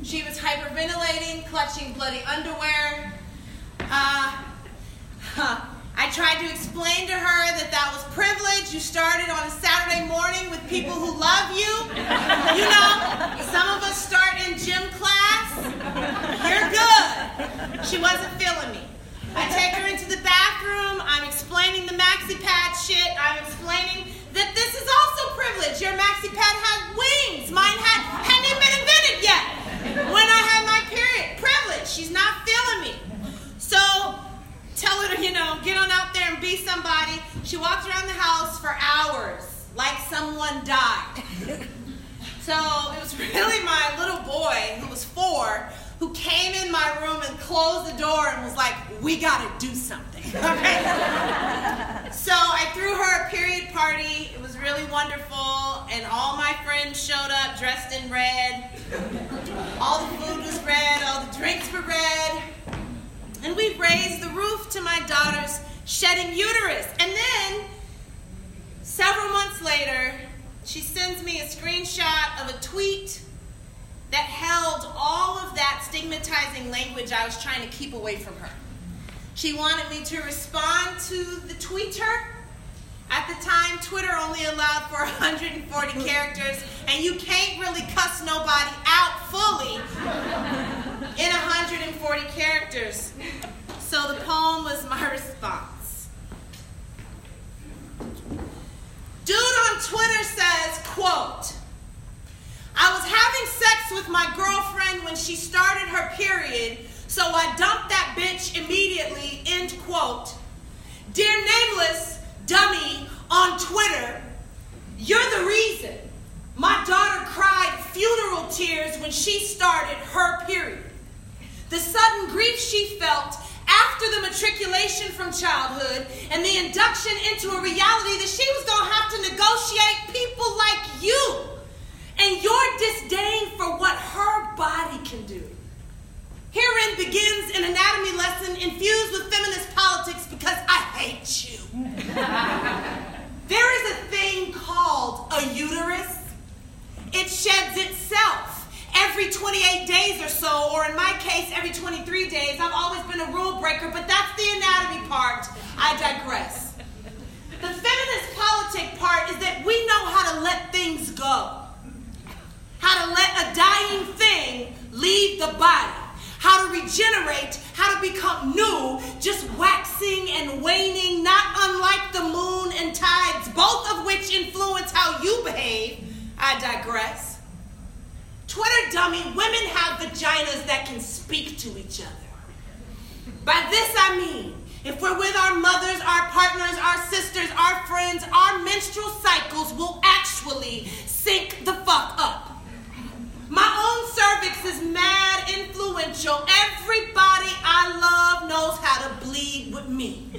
She was hyperventilating, clutching bloody underwear. I tried to explain to her that was privilege. You started on a Saturday morning with people who love you. You know, some of us start in gym class. You're good. She wasn't feeling me. I take her into the bathroom, I'm explaining the maxi pad shit, I'm explaining that this is also privilege. Your maxi pad had wings, mine hadn't even been invented yet. When I had my period, privilege, she's not feeling me. So tell her to, you know, get on out there and be somebody. She walked around the house for hours, like someone died. So it was really my little boy, who was 4, who came in my room and closed the door and was like, we gotta do something, okay? So I threw her a period party. It was really wonderful, and all my friends showed up dressed in red. All the food was red, all the drinks were red. And we raised the roof to my daughter's shedding uterus. And then, several months later, she sends me a screenshot of a tweet that held all of that stigmatizing language I was trying to keep away from her. She wanted me to respond to the tweeter At the time, Twitter only allowed for 140 characters, and you can't really cuss nobody out fully in 140 characters. So the poem was my response. Dude on Twitter says, quote, I was having sex with my girlfriend when she started her period, so I dumped that bitch immediately, end quote. Dear Nameless Dummy on Twitter, you're the reason my daughter cried funeral tears when she started her period. The sudden grief she felt after the matriculation from childhood and the induction into a reality that she was going to have to negotiate people like you and your disdain for what her body can do. Herein begins an anatomy lesson infused with feminist politics because I hate you. There is a thing called a uterus. It sheds itself every 28 days or so, or in my case, every 23 days. I've always been a rule breaker, but that's the anatomy part. I digress. The feminist politic part is that we know how to let things go, how to let a dying thing leave the body, how to regenerate, how to become new, just waxing and waning, not unlike the moon and tides, both of which influence how you behave. I digress. Twitter dummy, women have vaginas that can speak to each other. By this I mean, if we're with our mothers, our partners, our sisters, our friends, our menstrual cycles will actually sync the fuck up. My own cervix is mad influential. Everybody I love knows how to bleed with me.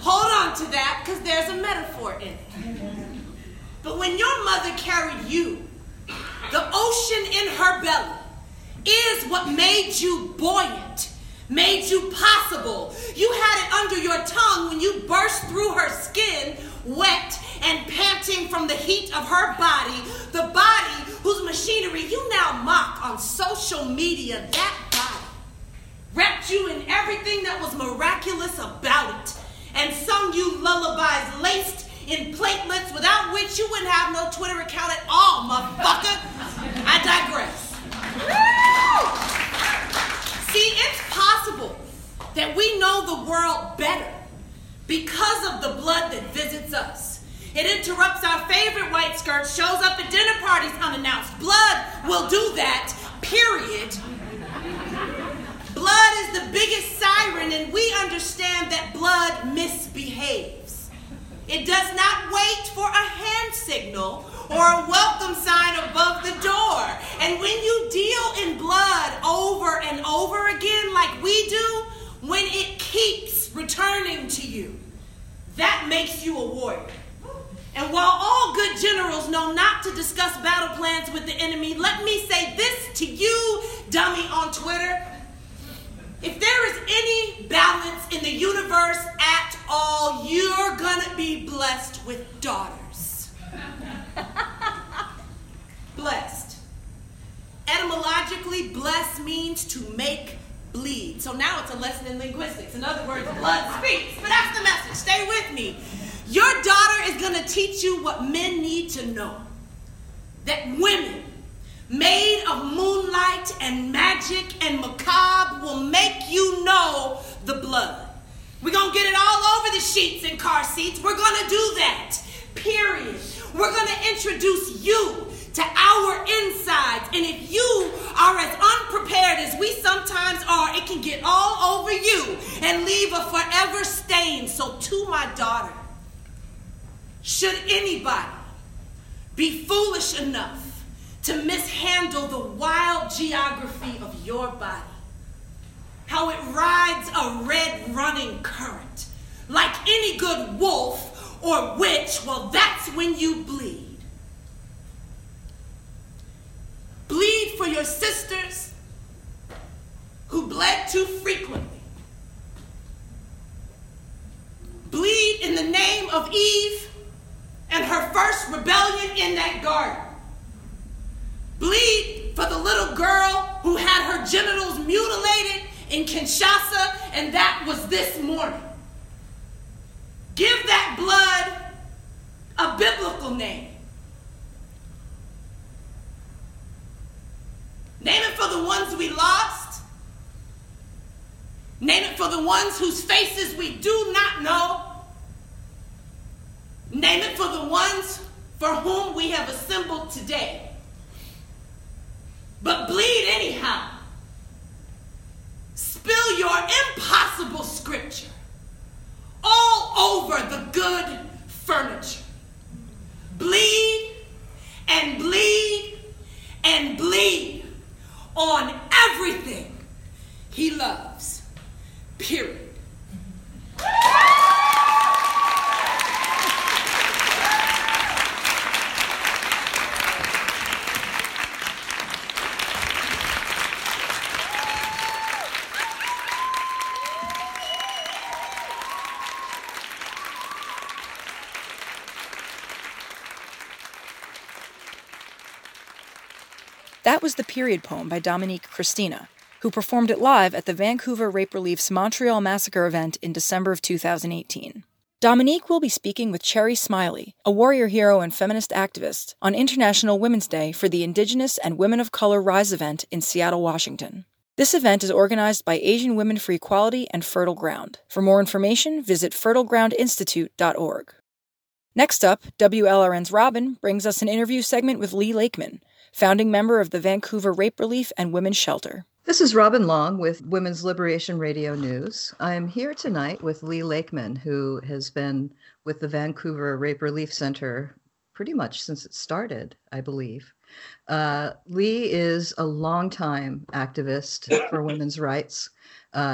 Hold on to that, because there's a metaphor in it. But when your mother carried you, the ocean in her belly is what made you buoyant, made you possible. You had it under your tongue when you burst through her skin, wet and panting from the heat of her body, the body whose machinery you now mock on social media. That body wrapped you in everything that was miraculous about it and sung you lullabies laced in platelets without which you wouldn't have no Twitter account at all, motherfucker. I digress. Woo! See, it's possible that we know the world better because of the blood that visits us. It interrupts our favorite white skirt, shows up at dinner parties unannounced. Blood will do that, period. Blood is the biggest siren, and we understand that blood misbehaves. It does not wait for a hand signal or a welcome sign above the door. And when you deal in blood over and over again like we do, when it keeps returning to you, that makes you a warrior. And while all good generals know not to discuss battle plans with the enemy, let me say this to you, dummy on Twitter. If there is any balance in the universe at all, you're gonna be blessed with daughters. Blessed. Etymologically, blessed means to make bleed. So now it's a lesson in linguistics. In other words, blood speaks. But that's the message. Stay with me. Your daughter is going to teach you what men need to know. That women, made of moonlight and magic and macabre, will make you know the blood. We're going to get it all over the sheets and car seats. We're going to do that. Period. We're going to introduce you to our insides. And if you are as unprepared as we sometimes are, it can get all over you and leave a forever stain. So to my daughter, should anybody be foolish enough to mishandle the wild geography of your body, how it rides a red running current, like any good wolf or witch, well, that's when you bleed. Bleed for your sisters who bled too frequently. Bleed in the name of Eve and her first rebellion in that garden. Bleed for the little girl who had her genitals mutilated in Kinshasa, and that was this morning. Give that blood a biblical name. Name it for the ones we lost. Name it for the ones whose faces we do not know. Name it for the ones for whom we have assembled today. But bleed anyhow. Spill your impossible scripture all over the good furniture. Bleed and bleed and bleed on everything he loves. Period. That was the period poem by Dominique Christina, who performed it live at the Vancouver Rape Relief's Montreal Massacre event in December of 2018. Dominique will be speaking with Cherry Smiley, a warrior hero and feminist activist, on International Women's Day for the Indigenous and Women of Color Rise event in Seattle, Washington. This event is organized by Asian Women for Equality and Fertile Ground. For more information, visit fertilegroundinstitute.org. Next up, WLRN's Robin brings us an interview segment with Lee Lakeman, founding member of the Vancouver Rape Relief and Women's Shelter. This is Robin Long with Women's Liberation Radio News. I'm here tonight with Lee Lakeman, who has been with the Vancouver Rape Relief Centre pretty much since it started, I believe. Lee is a longtime activist for women's rights.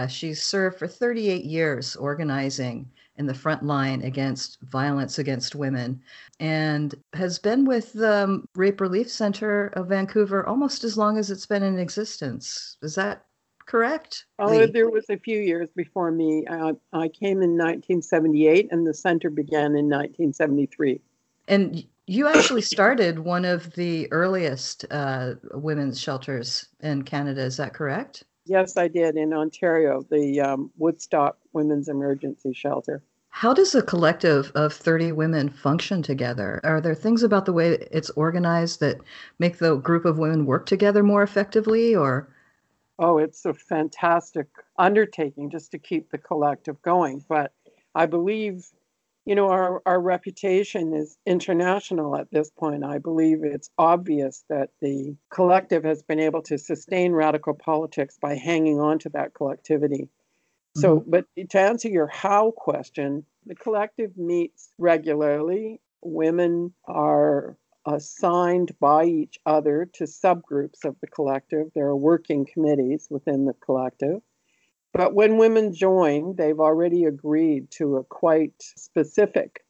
She's served for 38 years organizing in the front line against violence against women, and has been with the Rape Relief Centre of Vancouver almost as long as it's been in existence. Is that correct? Although there was a few years before me. I came in 1978, and the centre began in 1973. And you actually started one of the earliest women's shelters in Canada. Is that correct? Yes, I did, in Ontario, the Woodstock Women's Emergency Shelter. How does a collective of 30 women function together? Are there things about the way it's organized that make the group of women work together more effectively, or? Oh, it's a fantastic undertaking just to keep the collective going. But I believe, you know, our reputation is international at this point. I believe it's obvious that the collective has been able to sustain radical politics by hanging on to that collectivity. So, but to answer your how question, the collective meets regularly. Women are assigned by each other to subgroups of the collective. There are working committees within the collective. But when women join, they've already agreed to a quite specific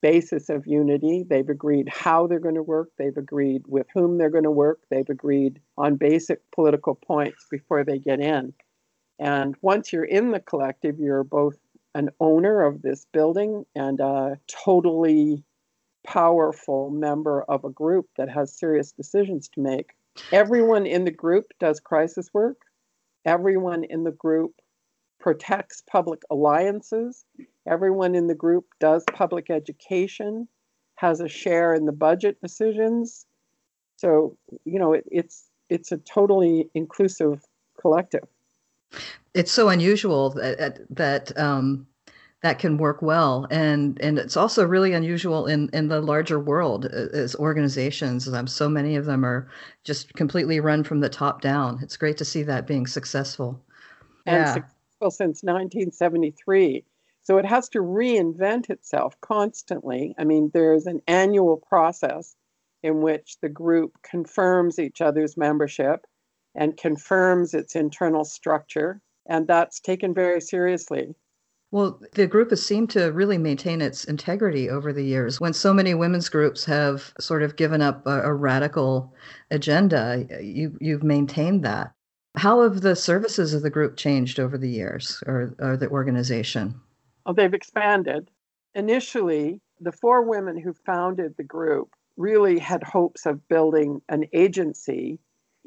basis of unity. They've agreed how they're going to work. They've agreed with whom they're going to work. They've agreed on basic political points before they get in. And once you're in the collective, you're both an owner of this building and a totally powerful member of a group that has serious decisions to make. Everyone in the group does crisis work. Everyone in the group protects public alliances. Everyone in the group does public education, has a share in the budget decisions. So, you know, it's a totally inclusive collective. It's so unusual that can work well. And it's also really unusual in the larger world as organizations. So many of them are just completely run from the top down. It's great to see that being successful. And successful since 1973. So it has to reinvent itself constantly. I mean, there's an annual process in which the group confirms each other's membership and confirms its internal structure. And that's taken very seriously. Well, the group has seemed to really maintain its integrity over the years. When so many women's groups have sort of given up a radical agenda, you've maintained that. How have the services of the group changed over the years, or the organization? Well, they've expanded. Initially, the four women who founded the group really had hopes of building an agency.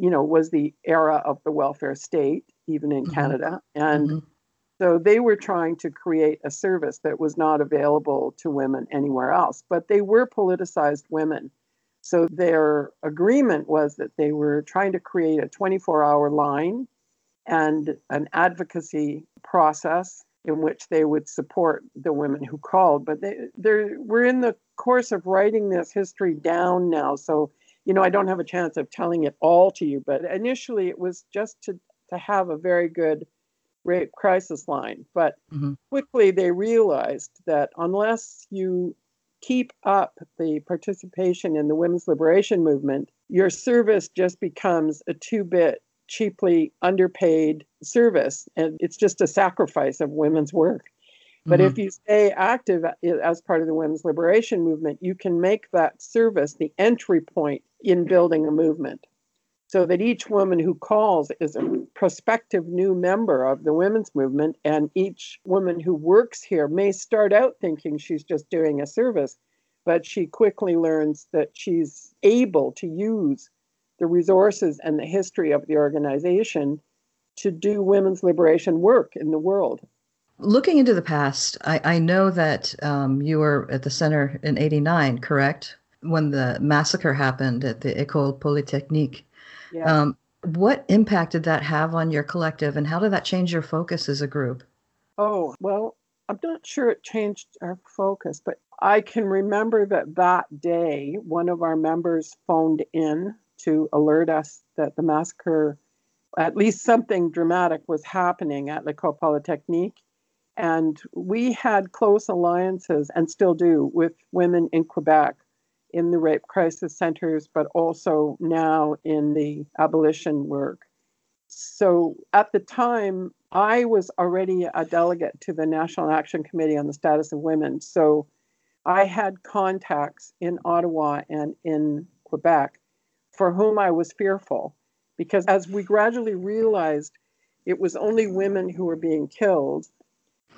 You know, was the era of the welfare state, even in Canada. And So they were trying to create a service that was not available to women anywhere else, but they were politicized women. So their agreement was that they were trying to create a 24-hour line and an advocacy process in which they would support the women who called. But we're in the course of writing this history down now. So, you know, I don't have a chance of telling it all to you, but initially it was just to have a very good rape crisis line. But quickly they realized that unless you keep up the participation in the women's liberation movement, your service just becomes a two-bit, cheaply underpaid service. And it's just a sacrifice of women's work. But if you stay active as part of the women's liberation movement, you can make that service the entry point in building a movement, so that each woman who calls is a prospective new member of the women's movement, and each woman who works here may start out thinking she's just doing a service, but she quickly learns that she's able to use the resources and the history of the organization to do women's liberation work in the world. Looking into the past, I know that you were at the center in 1989, correct? When the massacre happened at the École Polytechnique. Yeah. What impact did that have on your collective, and how did that change your focus as a group? Oh, well, I'm not sure it changed our focus, but I can remember that day, one of our members phoned in to alert us that the massacre, at least something dramatic, was happening at L'École Polytechnique. And we had close alliances, and still do, with women in Quebec, in the rape crisis centers, but also now in the abolition work. So at the time, I was already a delegate to the National Action Committee on the Status of Women. So I had contacts in Ottawa and in Quebec for whom I was fearful, because as we gradually realized, it was only women who were being killed.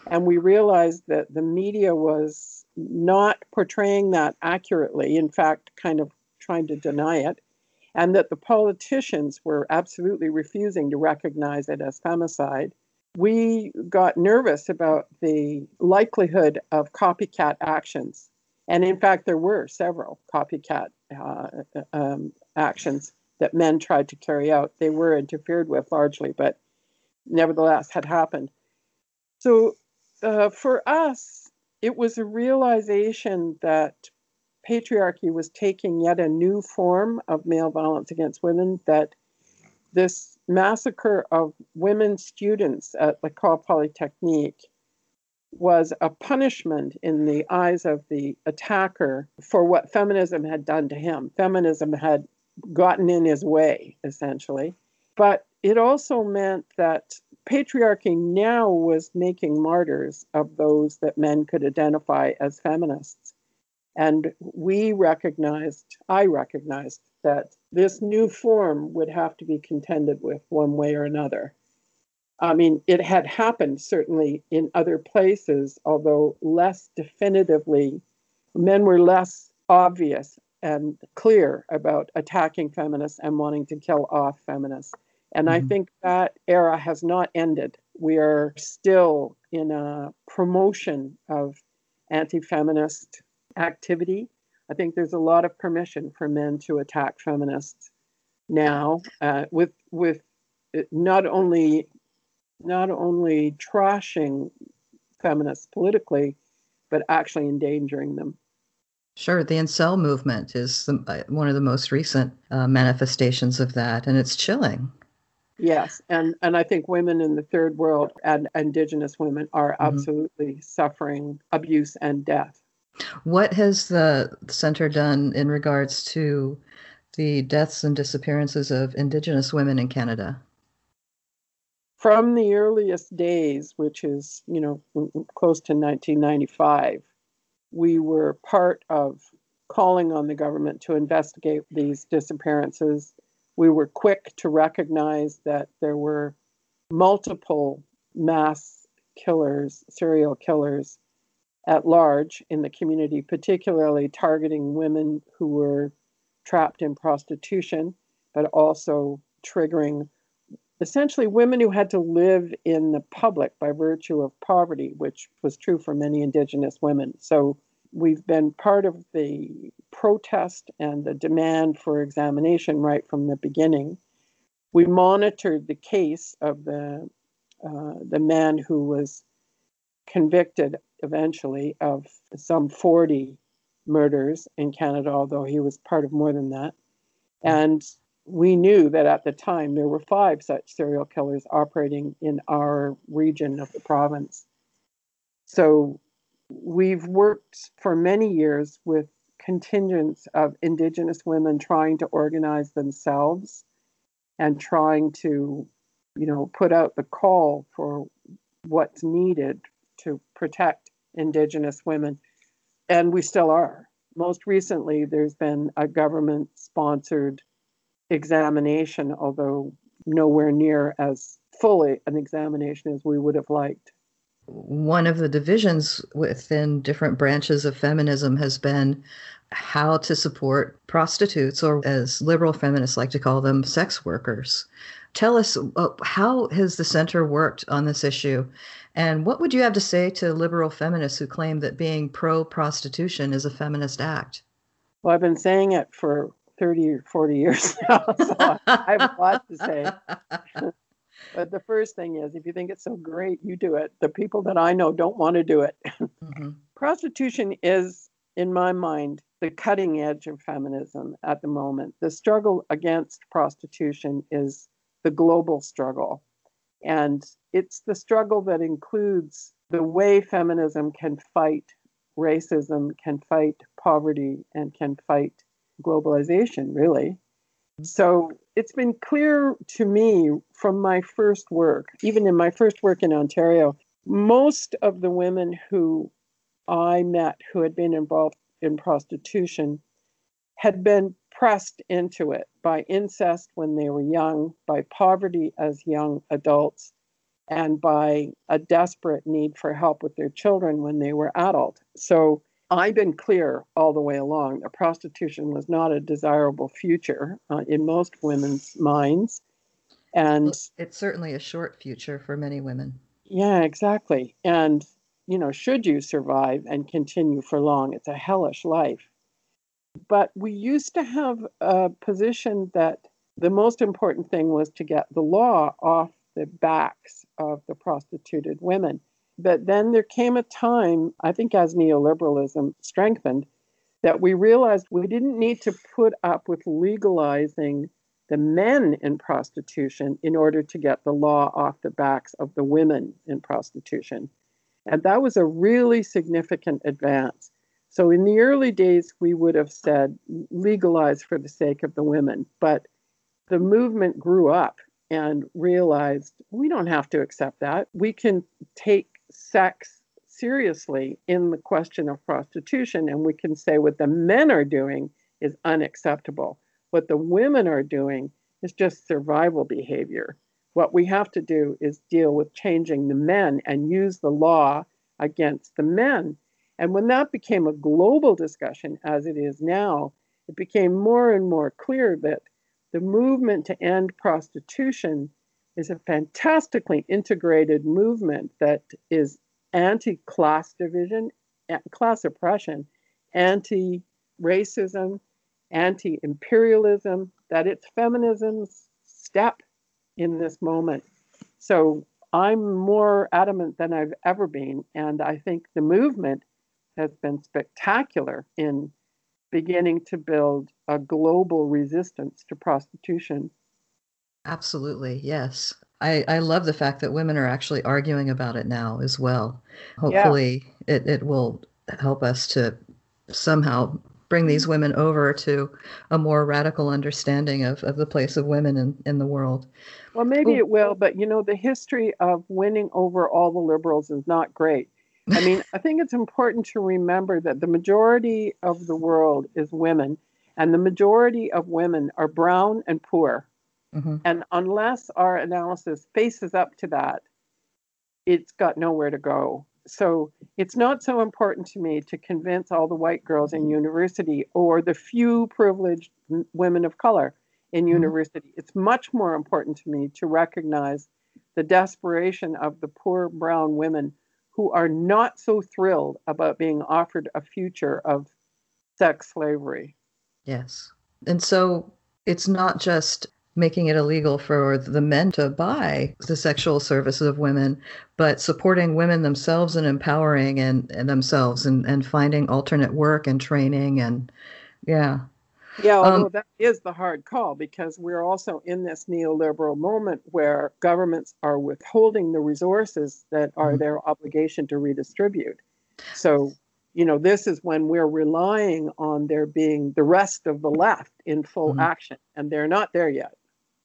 And we realized that the media was not portraying that accurately, in fact, kind of trying to deny it, and that the politicians were absolutely refusing to recognize it as femicide. We got nervous about the likelihood of copycat actions. And in fact, there were several copycat actions that men tried to carry out. They were interfered with largely, but nevertheless had happened. So for us, it was a realization that patriarchy was taking yet a new form of male violence against women, that this massacre of women students at L'École Polytechnique was a punishment in the eyes of the attacker for what feminism had done to him. Feminism had gotten in his way, essentially. But it also meant that patriarchy now was making martyrs of those that men could identify as feminists. And I recognized that this new form would have to be contended with one way or another. I mean, it had happened certainly in other places, although less definitively. Men were less obvious and clear about attacking feminists and wanting to kill off feminists. And I think that era has not ended. We are still in a promotion of anti-feminist activity. I think there's a lot of permission for men to attack feminists now, with not only trashing feminists politically, but actually endangering them. Sure. The incel movement is one of the most recent manifestations of that, and it's chilling. Yes, and I think women in the third world and Indigenous women are absolutely suffering abuse and death. What has the center done in regards to the deaths and disappearances of Indigenous women in Canada? From the earliest days, which is, you know, close to 1995, we were part of calling on the government to investigate these disappearances. We were quick to recognize that there were multiple mass killers, serial killers at large in the community, particularly targeting women who were trapped in prostitution, but also triggering essentially women who had to live in the public by virtue of poverty, which was true for many Indigenous women. So we've been part of the protest and the demand for examination right from the beginning. We monitored the case of the man who was convicted eventually of some 40 murders in Canada, although he was part of more than that. And we knew that at the time there were 5 such serial killers operating in our region of the province. So we've worked for many years with contingents of Indigenous women trying to organize themselves and trying to, you know, put out the call for what's needed to protect Indigenous women. And we still are. Most recently, there's been a government-sponsored examination, although nowhere near as fully an examination as we would have liked. One of the divisions within different branches of feminism has been how to support prostitutes, or as liberal feminists like to call them, sex workers. Tell us, how has the center worked on this issue? And what would you have to say to liberal feminists who claim that being pro-prostitution is a feminist act? Well, I've been saying it for 30 or 40 years now, so I have a lot to say. But the first thing is, if you think it's so great, you do it. The people that I know don't want to do it. Mm-hmm. Prostitution is, in my mind, the cutting edge of feminism at the moment. The struggle against prostitution is the global struggle. And it's the struggle that includes the way feminism can fight racism, can fight poverty, and can fight globalization, really. So it's been clear to me from my first work, even in my first work in Ontario, most of the women who I met who had been involved in prostitution had been pressed into it by incest when they were young, by poverty as young adults, and by a desperate need for help with their children when they were adult. So I've been clear all the way along that prostitution was not a desirable future in most women's minds. And it's certainly a short future for many women. Yeah, exactly. And, you know, should you survive and continue for long, it's a hellish life. But we used to have a position that the most important thing was to get the law off the backs of the prostituted women. But then there came a time, I think as neoliberalism strengthened, that we realized we didn't need to put up with legalizing the men in prostitution in order to get the law off the backs of the women in prostitution. And that was a really significant advance. So in the early days, we would have said legalize for the sake of the women. But the movement grew up and realized we don't have to accept that. We can take sex seriously in the question of prostitution, and we can say what the men are doing is unacceptable. What the women are doing is just survival behavior. What we have to do is deal with changing the men and use the law against the men. And when that became a global discussion, as it is now, it became more and more clear that the movement to end prostitution is a fantastically integrated movement that is anti-class division, class oppression, anti-racism, anti-imperialism, that it's feminism's step in this moment. So I'm more adamant than I've ever been, and I think the movement has been spectacular in beginning to build a global resistance to prostitution. Absolutely, yes. I love the fact that women are actually arguing about it now as well. Hopefully it will help us to somehow bring these women over to a more radical understanding of the place of women in the world. Well, maybe it will, but you know, the history of winning over all the liberals is not great. I mean, I think it's important to remember that the majority of the world is women, and the majority of women are brown and poor. Mm-hmm. And unless our analysis faces up to that, it's got nowhere to go. So it's not so important to me to convince all the white girls in university or the few privileged women of color. in university. It's much more important to me to recognize the desperation of the poor brown women who are not so thrilled about being offered a future of sex slavery. Yes. And so it's not just making it illegal for the men to buy the sexual services of women, but supporting women themselves and empowering and themselves and finding alternate work and training. And yeah, although that is the hard call, because we're also in this neoliberal moment where governments are withholding the resources that are their obligation to redistribute. So, you know, this is when we're relying on there being the rest of the left in full action, and they're not there yet.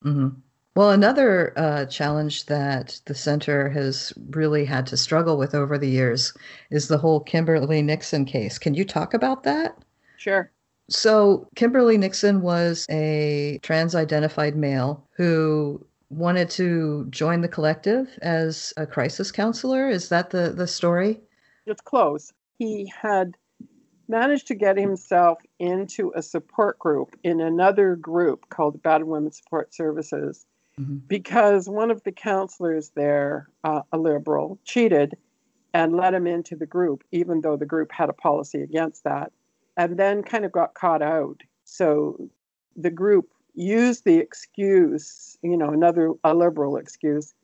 Mm-hmm. Well, another challenge that the center has really had to struggle with over the years is the whole Kimberly Nixon case. Can you talk about that? Sure. So Kimberly Nixon was a trans-identified male who wanted to join the collective as a crisis counselor. Is that the story? It's close. He had managed to get himself into a support group in another group called Battered Women's Support Services because one of the counselors there, a liberal, cheated and let him into the group, even though the group had a policy against that, and then kind of got caught out. So the group used the excuse, you know, a liberal excuse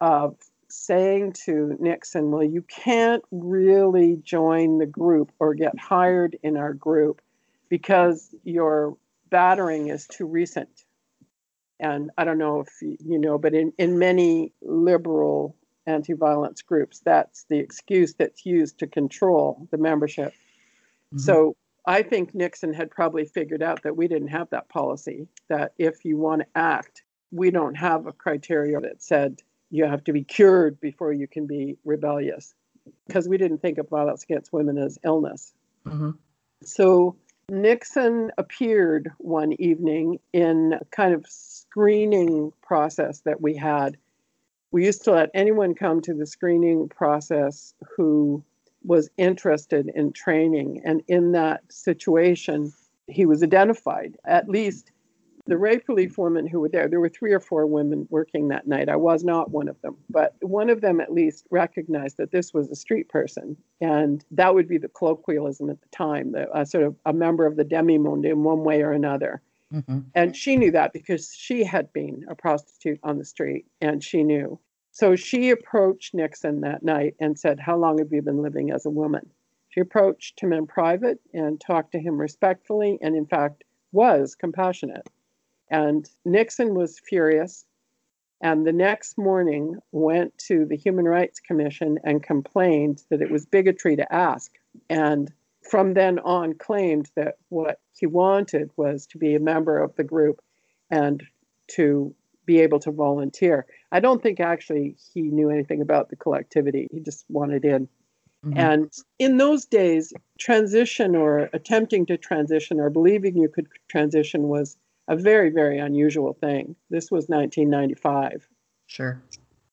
of saying to Nixon, well, you can't really join the group or get hired in our group because your battering is too recent. And I don't know if you know, but in many liberal anti-violence groups, that's the excuse that's used to control the membership. So I think Nixon had probably figured out that we didn't have that policy, that if you want to act, we don't have a criteria that said you have to be cured before you can be rebellious, because we didn't think of violence against women as illness. So Nixon appeared one evening in a kind of screening process that we had. We used to let anyone come to the screening process who was interested in training. And in that situation, he was identified. At least the rape relief women who were there, there were 3 or 4 women working that night. I was not one of them, but one of them at least recognized that this was a street person. And that would be the colloquialism at the time, sort of a member of the demi-monde in one way or another. And she knew that because she had been a prostitute on the street, and she knew. So she approached Nixon that night and said, how long have you been living as a woman? She approached him in private and talked to him respectfully and, in fact, was compassionate. And Nixon was furious and the next morning went to the Human Rights Commission and complained that it was bigotry to ask. And from then on claimed that what he wanted was to be a member of the group and to be able to volunteer. I don't think actually he knew anything about the collectivity. He just wanted in. And in those days, transition or attempting to transition or believing you could transition was a very, very unusual thing. This was 1995. Sure.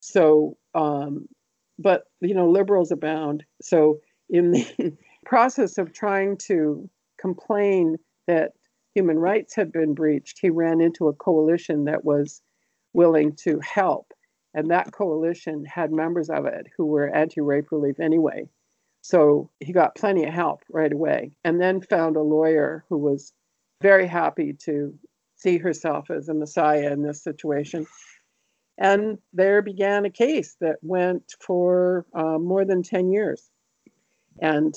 So, but, you know, liberals abound. So in the process of trying to complain that human rights had been breached, he ran into a coalition that was willing to help. And that coalition had members of it who were anti-rape relief anyway. So he got plenty of help right away, and then found a lawyer who was very happy to see herself as a messiah in this situation. And there began a case that went for more than 10 years. And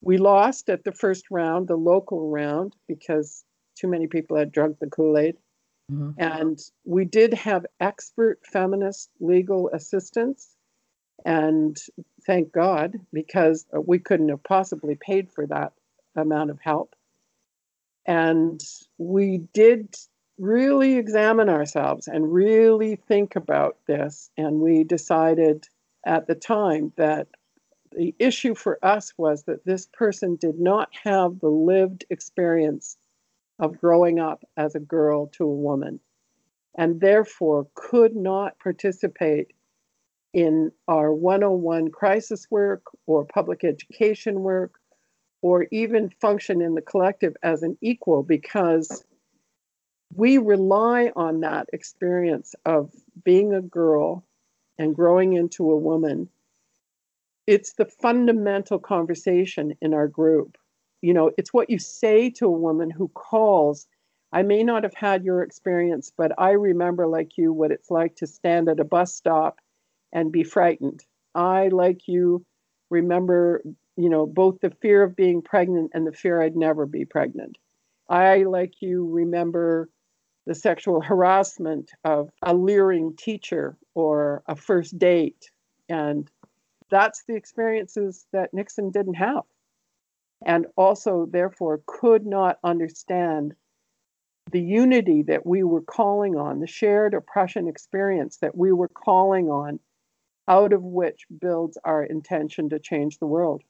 we lost at the first round, the local round, because too many people had drunk the Kool-Aid. And we did have expert feminist legal assistance, and thank God, because we couldn't have possibly paid for that amount of help. And we did really examine ourselves and really think about this, and we decided at the time that the issue for us was that this person did not have the lived experience of growing up as a girl to a woman, and therefore could not participate in our 101 crisis work or public education work, or even function in the collective as an equal, because we rely on that experience of being a girl and growing into a woman. It's the fundamental conversation in our group. You know, it's what you say to a woman who calls. I may not have had your experience, but I remember, like you, what it's like to stand at a bus stop and be frightened. I, like you, remember, you know, both the fear of being pregnant and the fear I'd never be pregnant. I, like you, remember the sexual harassment of a leering teacher or a first date. And that's the experiences that Nixon didn't have, and also, therefore, could not understand the unity that we were calling on, the shared oppression experience that we were calling on, out of which builds our intention to change the world.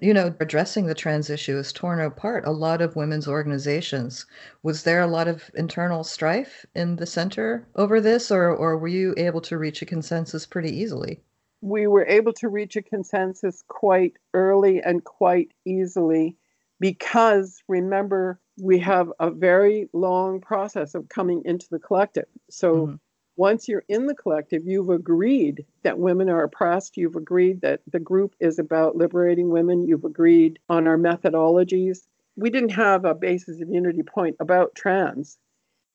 You know, addressing the trans issue has torn apart a lot of women's organizations. Was there a lot of internal strife in the center over this, or were you able to reach a consensus pretty easily? We were able to reach a consensus quite early and quite easily because, remember, we have a very long process of coming into the collective. So once you're in the collective, you've agreed that women are oppressed. You've agreed that the group is about liberating women. You've agreed on our methodologies. We didn't have a basis of unity point about trans,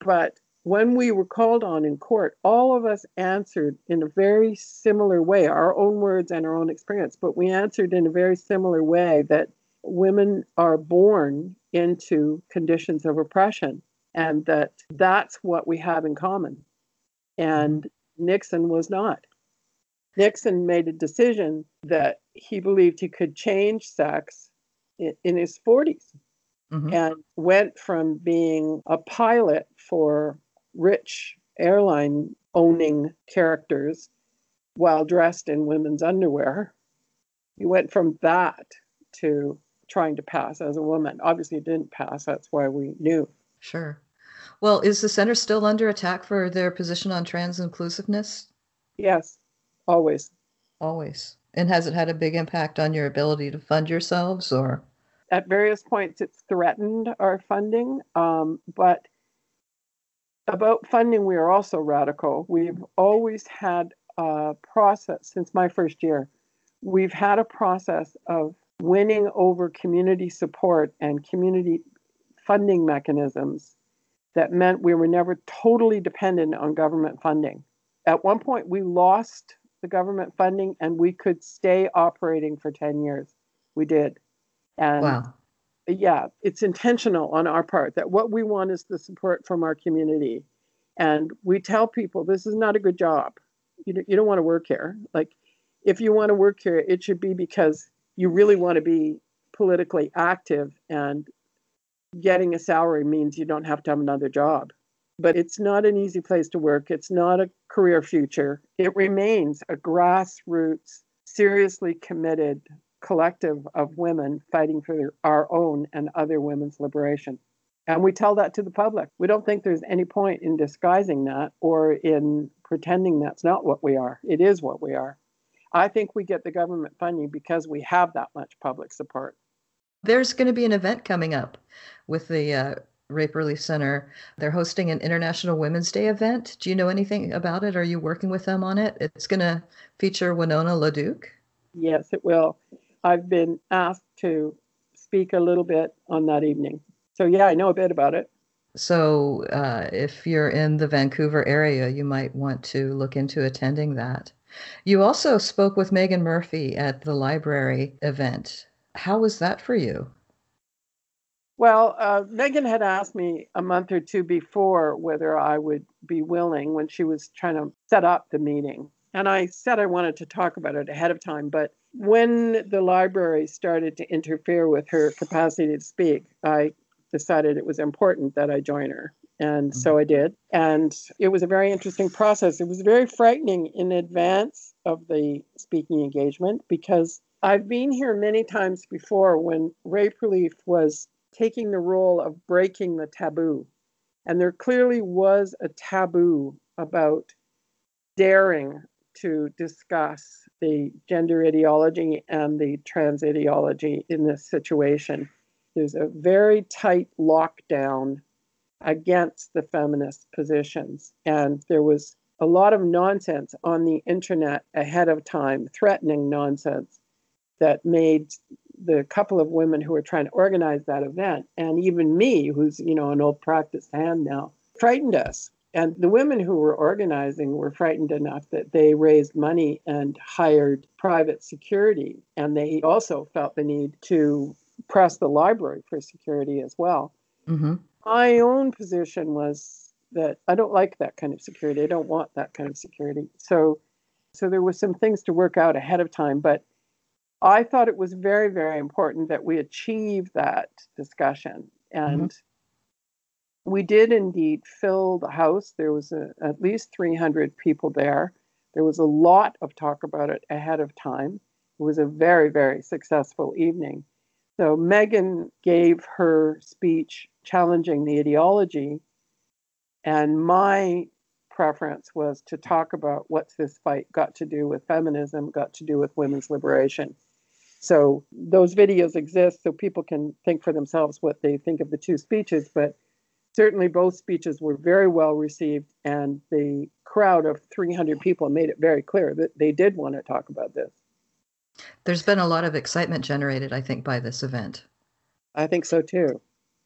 but when we were called on in court, all of us answered in a very similar way, our own words and our own experience, but we answered in a very similar way that women are born into conditions of oppression and that that's what we have in common. And Nixon was not. Nixon made a decision that he believed he could change sex in his 40s and went from being a pilot for rich airline owning characters while dressed in women's underwear. You went from that to trying to pass as a woman. Obviously it didn't pass. That's why we knew. Sure. Well, is the center still under attack for their position on trans inclusiveness? Yes, always. Always. And has it had a big impact on your ability to fund yourselves, or? At various points, it's threatened our funding, but about funding, we are also radical. We've always had a process since my first year. We've had a process of winning over community support and community funding mechanisms that meant we were never totally dependent on government funding. At one point, we lost the government funding and we could stay operating for 10 years. We did. And wow. Yeah, it's intentional on our part that what we want is the support from our community. And we tell people, this is not a good job. You don't want to work here. Like, if you want to work here, it should be because you really want to be politically active, and getting a salary means you don't have to have another job. But it's not an easy place to work. It's not a career future. It remains a grassroots, seriously committed collective of women fighting for our own and other women's liberation. And we tell that to the public. We don't think there's any point in disguising that or in pretending that's not what we are. It is what we are. I think we get the government funding because we have that much public support. There's going to be an event coming up with the Rape Relief Center. They're hosting an International Women's Day event. Do you know anything about it? Are you working with them on it? It's going to feature Winona LaDuke. Yes, it will. I've been asked to speak a little bit on that evening. So yeah, I know a bit about it. So if you're in the Vancouver area, you might want to look into attending that. You also spoke with Meghan Murphy at the library event. How was that for you? Well, Meghan had asked me a month or two before whether I would be willing when she was trying to set up the meeting. And I said I wanted to talk about it ahead of time, but when the library started to interfere with her capacity to speak, I decided it was important that I join her. And so I did. And it was a very interesting process. It was very frightening in advance of the speaking engagement, because I've been here many times before when Rape Relief was taking the role of breaking the taboo. And there clearly was a taboo about daring to discuss the gender ideology and the trans ideology in this situation. There's a very tight lockdown against the feminist positions. And there was a lot of nonsense on the internet ahead of time, threatening nonsense, that made the couple of women who were trying to organize that event, and even me, who's, you know, an old practiced hand now, frightened us. And the women who were organizing were frightened enough that they raised money and hired private security. And they also felt the need to press the library for security as well. Mm-hmm. My own position was that I don't like that kind of security. I don't want that kind of security. So there were some things to work out ahead of time. But I thought it was very, very important that we achieve that discussion. And mm-hmm. we did indeed fill the house. There was at least 300 people there. There was a lot of talk about it ahead of time. It was a very, very successful evening. So Meghan gave her speech challenging the ideology. And my preference was to talk about what's this fight got to do with feminism, got to do with women's liberation. So those videos exist so people can think for themselves what they think of the two speeches. But certainly both speeches were very well received, and the crowd of 300 people made it very clear that they did want to talk about this. There's been a lot of excitement generated, I think, by this event. I think so, too.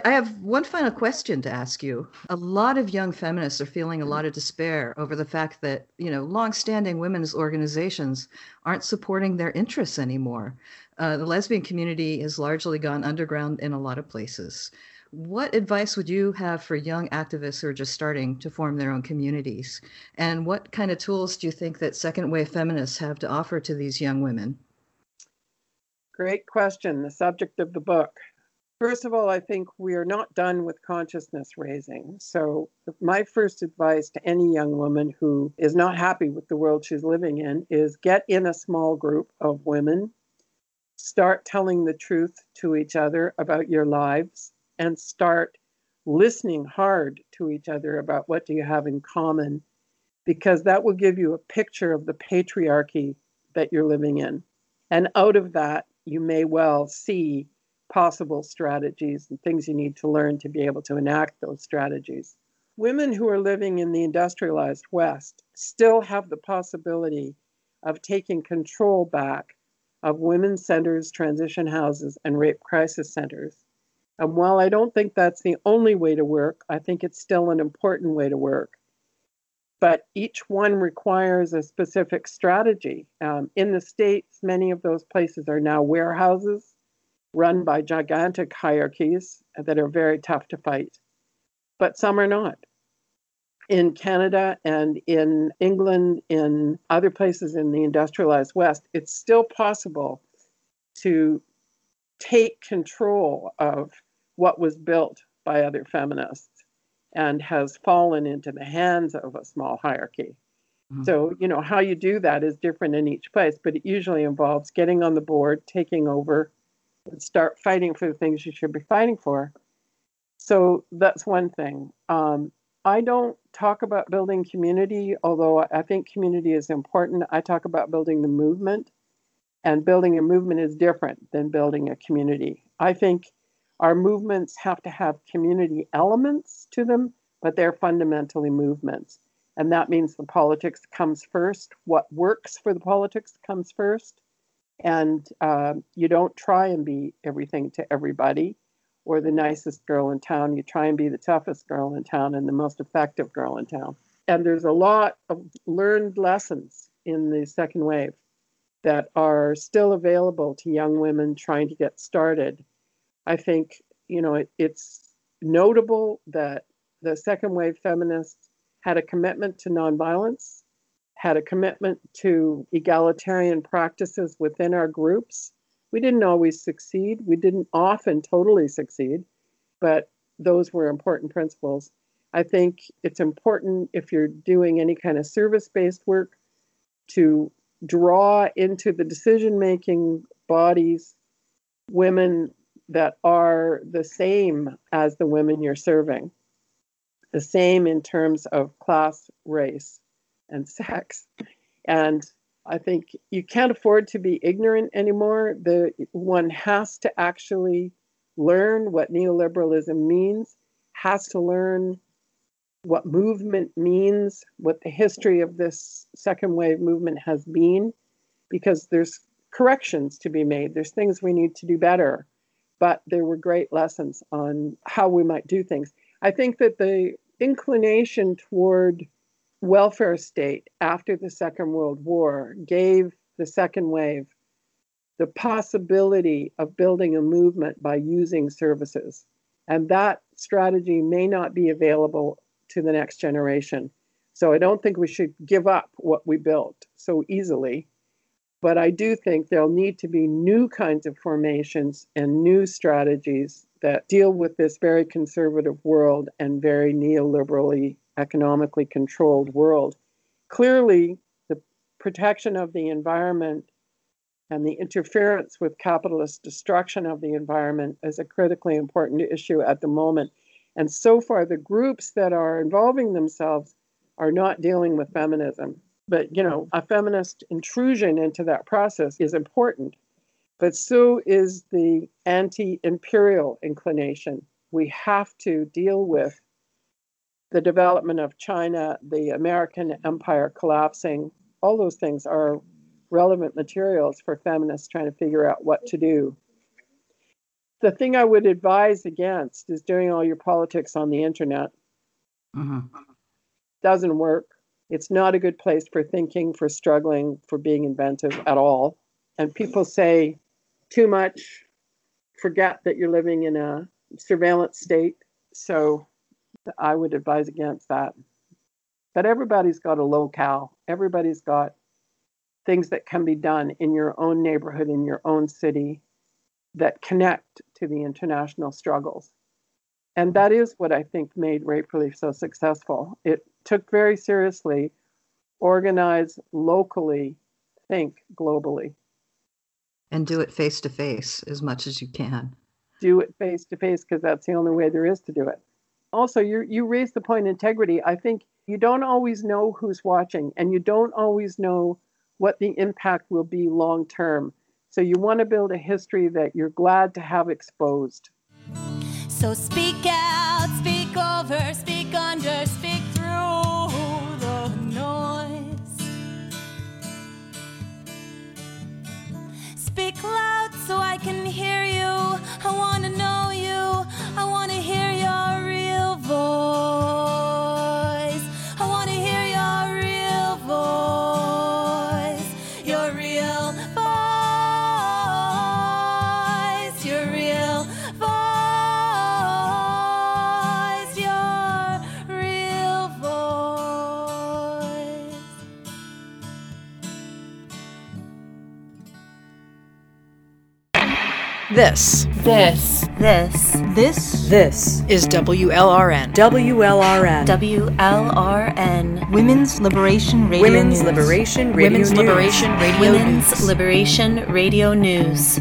I have one final question to ask you. A lot of young feminists are feeling a lot of despair over the fact that, you know, longstanding women's organizations aren't supporting their interests anymore. The lesbian community has largely gone underground in a lot of places. What advice would you have for young activists who are just starting to form their own communities? And what kind of tools do you think that second wave feminists have to offer to these young women? Great question, the subject of the book. First of all, I think we are not done with consciousness raising. So my first advice to any young woman who is not happy with the world she's living in is get in a small group of women, start telling the truth to each other about your lives, and start listening hard to each other about what do you have in common, because that will give you a picture of the patriarchy that you're living in. And out of that, you may well see possible strategies and things you need to learn to be able to enact those strategies. Women who are living in the industrialized West still have the possibility of taking control back of women's centers, transition houses, and rape crisis centers. And while I don't think that's the only way to work, I think it's still an important way to work. But each one requires a specific strategy. In the States, many of those places are now warehouses run by gigantic hierarchies that are very tough to fight, but some are not. In Canada and in England, in other places in the industrialized West, it's still possible to take control of what was built by other feminists and has fallen into the hands of a small hierarchy. Mm-hmm. So, you know, how you do that is different in each place, but it usually involves getting on the board, taking over, and start fighting for the things you should be fighting for. So that's one thing. I don't talk about building community, although I think community is important. I talk about building the movement, and building a movement is different than building a community. I think our movements have to have community elements to them, but they're fundamentally movements. And that means the politics comes first. What works for the politics comes first. And you don't try and be everything to everybody or the nicest girl in town. You try and be the toughest girl in town and the most effective girl in town. And there's a lot of learned lessons in the second wave that are still available to young women trying to get started. I think, you know, it's notable that the second wave feminists had a commitment to nonviolence, had a commitment to egalitarian practices within our groups. We didn't always succeed. We didn't often totally succeed, but those were important principles. I think it's important if you're doing any kind of service-based work to draw into the decision-making bodies women that are the same as the women you're serving, the same in terms of class, race, and sex. And I think you can't afford to be ignorant anymore. One has to actually learn what neoliberalism means, has to learn what movement means, what the history of this second wave movement has been, because there's corrections to be made. There's things we need to do better, but there were great lessons on how we might do things. I think that the inclination toward welfare state after the Second World War gave the second wave the possibility of building a movement by using services. And that strategy may not be available to the next generation. So I don't think we should give up what we built so easily. But I do think there'll need to be new kinds of formations and new strategies that deal with this very conservative world and very neoliberally, economically controlled world. Clearly, the protection of the environment and the interference with capitalist destruction of the environment is a critically important issue at the moment. And so far, the groups that are involving themselves are not dealing with feminism. But, you know, a feminist intrusion into that process is important. But so is the anti-imperial inclination. We have to deal with the development of China, the American empire collapsing. All those things are relevant materials for feminists trying to figure out what to do. The thing I would advise against is doing all your politics on the internet. Doesn't work. It's not a good place for thinking, for struggling, for being inventive at all. And people say too much, forget that you're living in a surveillance state. So I would advise against that. But everybody's got a locale. Everybody's got things that can be done in your own neighborhood, in your own city, that connect to the international struggles. And that is what I think made Rape Relief so successful. It took very seriously, organize locally, think globally. And do it face-to-face as much as you can. Do it face-to-face because that's the only way there is to do it. Also, you raised the point integrity. I think you don't always know who's watching and you don't always know what the impact will be long-term. So you want to build a history that you're glad to have exposed. So speak out, speak over, speak under, speak through the noise. Speak loud so I can hear you. I want to know you. I want to hear your real voice. I want to hear your real voice. Your real voice. Your real voice. Your real voice. This is WLRN. WLRN. WLRN. Women's Liberation Radio News.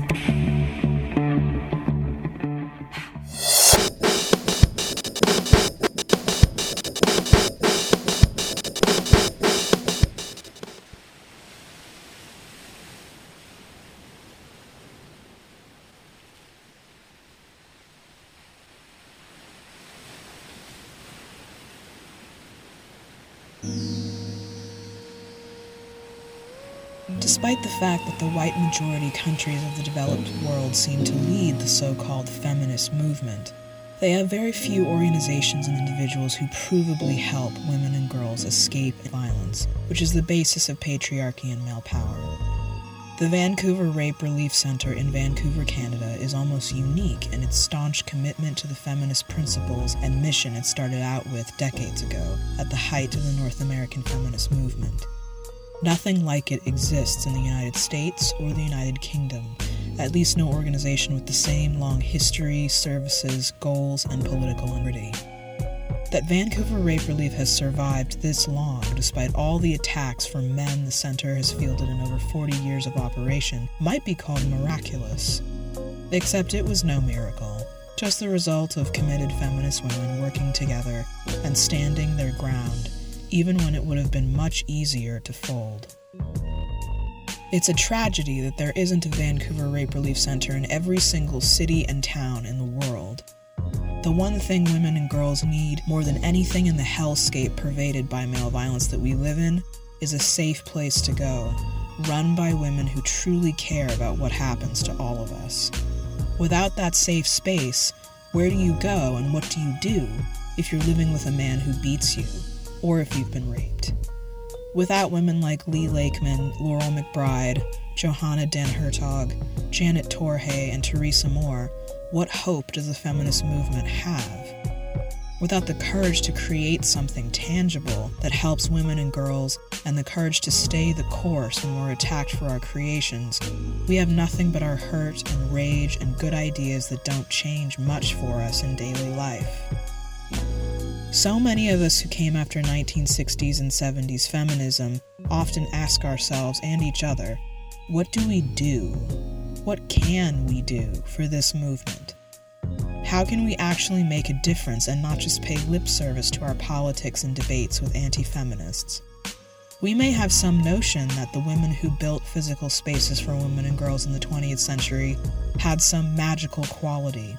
Despite the fact that the white majority countries of the developed world seem to lead the so-called feminist movement, they have very few organizations and individuals who provably help women and girls escape violence, which is the basis of patriarchy and male power. The Vancouver Rape Relief Centre in Vancouver, Canada is almost unique in its staunch commitment to the feminist principles and mission it started out with decades ago at the height of the North American feminist movement. Nothing like it exists in the United States or the United Kingdom, at least no organization with the same long history, services, goals, and political liberty. That Vancouver Rape Relief has survived this long, despite all the attacks from men the center has fielded in over 40 years of operation, might be called miraculous. Except it was no miracle, just the result of committed feminist women working together and standing their ground, even when it would have been much easier to fold. It's a tragedy that there isn't a Vancouver Rape Relief Center in every single city and town in the world. The one thing women and girls need more than anything in the hellscape pervaded by male violence that we live in is a safe place to go, run by women who truly care about what happens to all of us. Without that safe space, where do you go and what do if you're living with a man who beats you, or if you've been raped? Without women like Lee Lakeman, Laurel McBride, Johanna Dan Hertog, Janet Torhey, and Teresa Moore, what hope does the feminist movement have? Without the courage to create something tangible that helps women and girls, and the courage to stay the course when we're attacked for our creations, we have nothing but our hurt and rage and good ideas that don't change much for us in daily life. So many of us who came after 1960s and 70s feminism often ask ourselves and each other, what do we do? What can we do for this movement? How can we actually make a difference and not just pay lip service to our politics and debates with anti-feminists? We may have some notion that the women who built physical spaces for women and girls in the 20th century had some magical quality,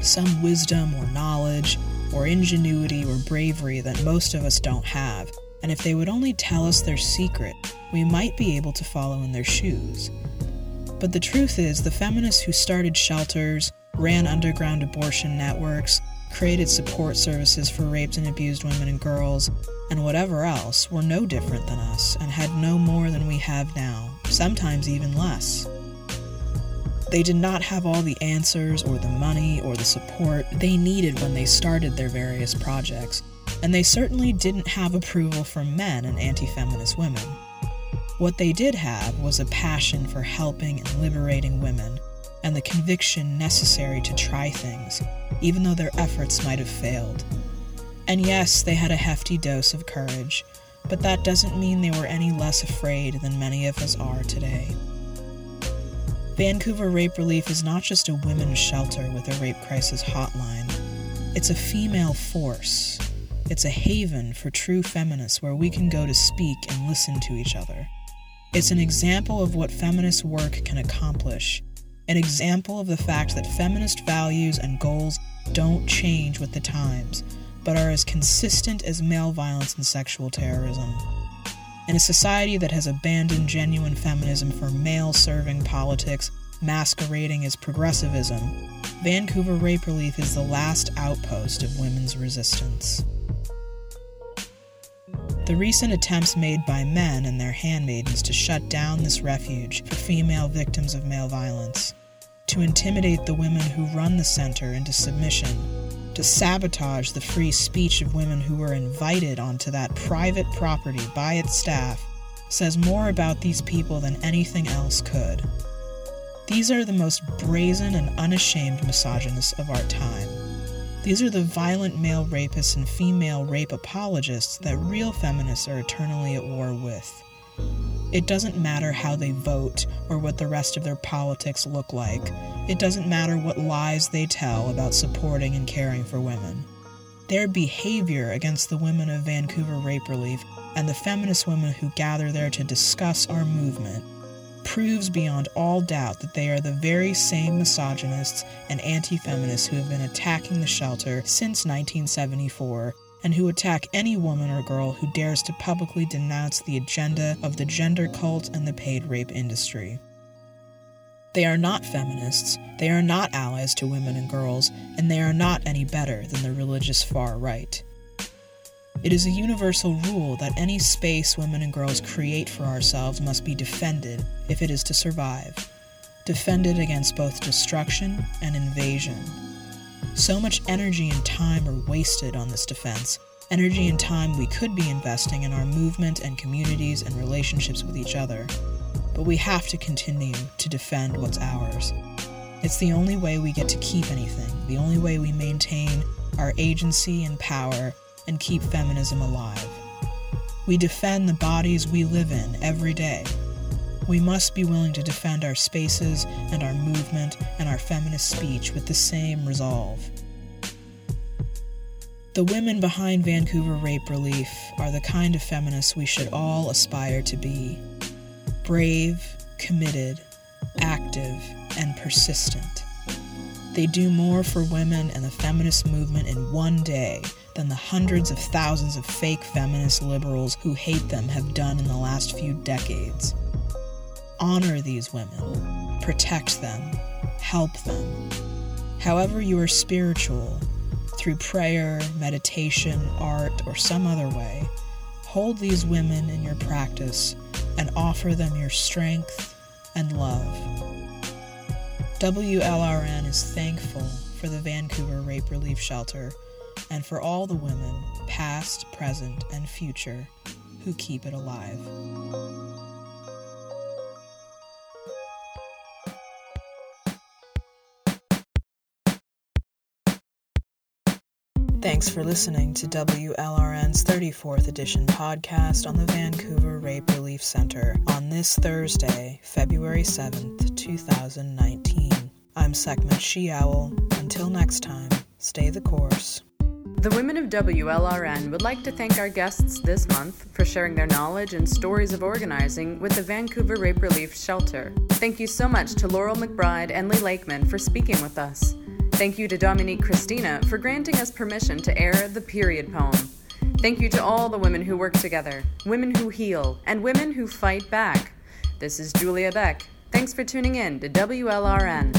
some wisdom or knowledge or ingenuity or bravery that most of us don't have, and if they would only tell us their secret, we might be able to follow in their shoes. But the truth is, the feminists who started shelters, ran underground abortion networks, created support services for raped and abused women and girls, and whatever else, were no different than us and had no more than we have now, sometimes even less. They did not have all the answers or the money or the support they needed when they started their various projects, and they certainly didn't have approval from men and anti-feminist women. What they did have was a passion for helping and liberating women, and the conviction necessary to try things, even though their efforts might have failed. And yes, they had a hefty dose of courage, but that doesn't mean they were any less afraid than many of us are today. Vancouver Rape Relief is not just a women's shelter with a rape crisis hotline. It's a female force. It's a haven for true feminists where we can go to speak and listen to each other. It's an example of what feminist work can accomplish, an example of the fact that feminist values and goals don't change with the times, but are as consistent as male violence and sexual terrorism. In a society that has abandoned genuine feminism for male-serving politics masquerading as progressivism, Vancouver Rape Relief is the last outpost of women's resistance. The recent attempts made by men and their handmaidens to shut down this refuge for female victims of male violence, to intimidate the women who run the center into submission, to sabotage the free speech of women who were invited onto that private property by its staff, says more about these people than anything else could. These are the most brazen and unashamed misogynists of our time. These are the violent male rapists and female rape apologists that real feminists are eternally at war with. It doesn't matter how they vote or what the rest of their politics look like. It doesn't matter what lies they tell about supporting and caring for women. Their behavior against the women of Vancouver Rape Relief and the feminist women who gather there to discuss our movement proves beyond all doubt that they are the very same misogynists and anti-feminists who have been attacking the shelter since 1974, and who attack any woman or girl who dares to publicly denounce the agenda of the gender cult and the paid rape industry. They are not feminists, they are not allies to women and girls, and they are not any better than the religious far right. It is a universal rule that any space women and girls create for ourselves must be defended if it is to survive, defended against both destruction and invasion. So much energy and time are wasted on this defense, energy and time we could be investing in our movement and communities and relationships with each other. But we have to continue to defend what's ours. It's the only way we get to keep anything, the only way we maintain our agency and power and keep feminism alive. We defend the bodies we live in every day. We must be willing to defend our spaces and our movement and our feminist speech with the same resolve. The women behind Vancouver Rape Relief are the kind of feminists we should all aspire to be. Brave, committed, active, and persistent. They do more for women and the feminist movement in one day than the hundreds of thousands of fake feminist liberals who hate them have done in the last few decades. Honor these women, protect them, help them. However you are spiritual, through prayer, meditation, art, or some other way, hold these women in your practice and offer them your strength and love. WLRN is thankful for the Vancouver Rape Relief Shelter and for all the women, past, present, and future, who keep it alive. Thanks for listening to WLRN's 34th edition podcast on the Vancouver Rape Relief Centre on this Thursday, February 7th, 2019. I'm Sekhmet She-Owl. Until next time, stay the course. The women of WLRN would like to thank our guests this month for sharing their knowledge and stories of organizing with the Vancouver Rape Relief Shelter. Thank you so much to Laurel McBride and Lee Lakeman for speaking with us. Thank you to Dominique Christina for granting us permission to air the period poem. Thank you to all the women who work together, women who heal, and women who fight back. This is Julia Beck. Thanks for tuning in to WLRN.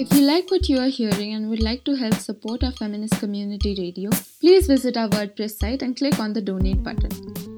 If you like what you are hearing and would like to help support our feminist community radio, please visit our WordPress site and click on the donate button.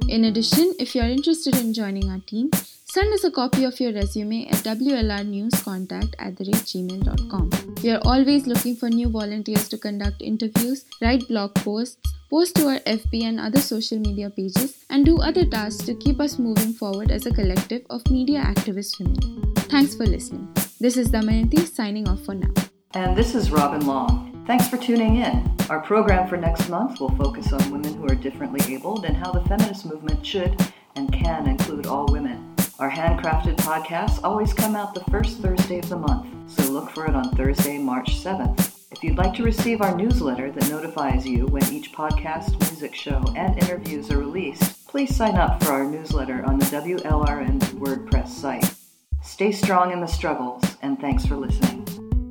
In addition, if you are interested in joining our team, send us a copy of your resume at wlrnewscontact@gmail.com. We are always looking for new volunteers to conduct interviews, write blog posts, post to our FB and other social media pages, and do other tasks to keep us moving forward as a collective of media activist women. Thanks for listening. This is Damayanti signing off for now. And this is Robin Long. Thanks for tuning in. Our program for next month will focus on women who are differently abled and how the feminist movement should and can include all women. Our handcrafted podcasts always come out the first Thursday of the month, so look for it on Thursday, March 7th. If you'd like to receive our newsletter that notifies you when each podcast, music show, and interviews are released, please sign up for our newsletter on the WLRN WordPress site. Stay strong in the struggles, and thanks for listening.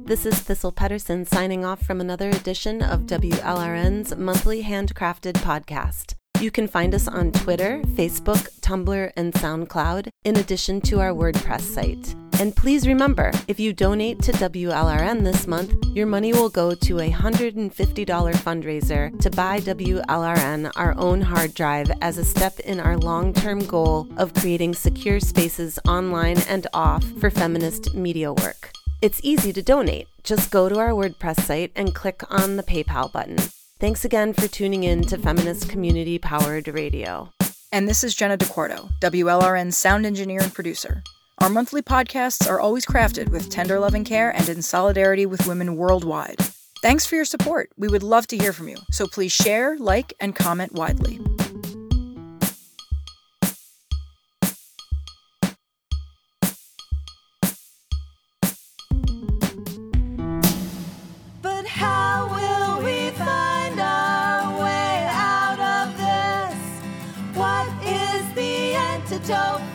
This is Thistle Pedersen signing off from another edition of WLRN's monthly handcrafted podcast. You can find us on Twitter, Facebook, Tumblr, and SoundCloud, in addition to our WordPress site. And please remember, if you donate to WLRN this month, your money will go to a $150 fundraiser to buy WLRN our own hard drive as a step in our long-term goal of creating secure spaces online and off for feminist media work. It's easy to donate. Just go to our WordPress site and click on the PayPal button. Thanks again for tuning in to Feminist Community Powered Radio. And this is Jenna DeCordo, WLRN's sound engineer and producer. Our monthly podcasts are always crafted with tender loving care and in solidarity with women worldwide. Thanks for your support. We would love to hear from you. So please share, like, and comment widely.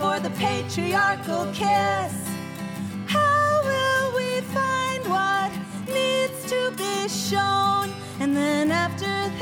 For the patriarchal kiss, how will we find what needs to be shown? And then after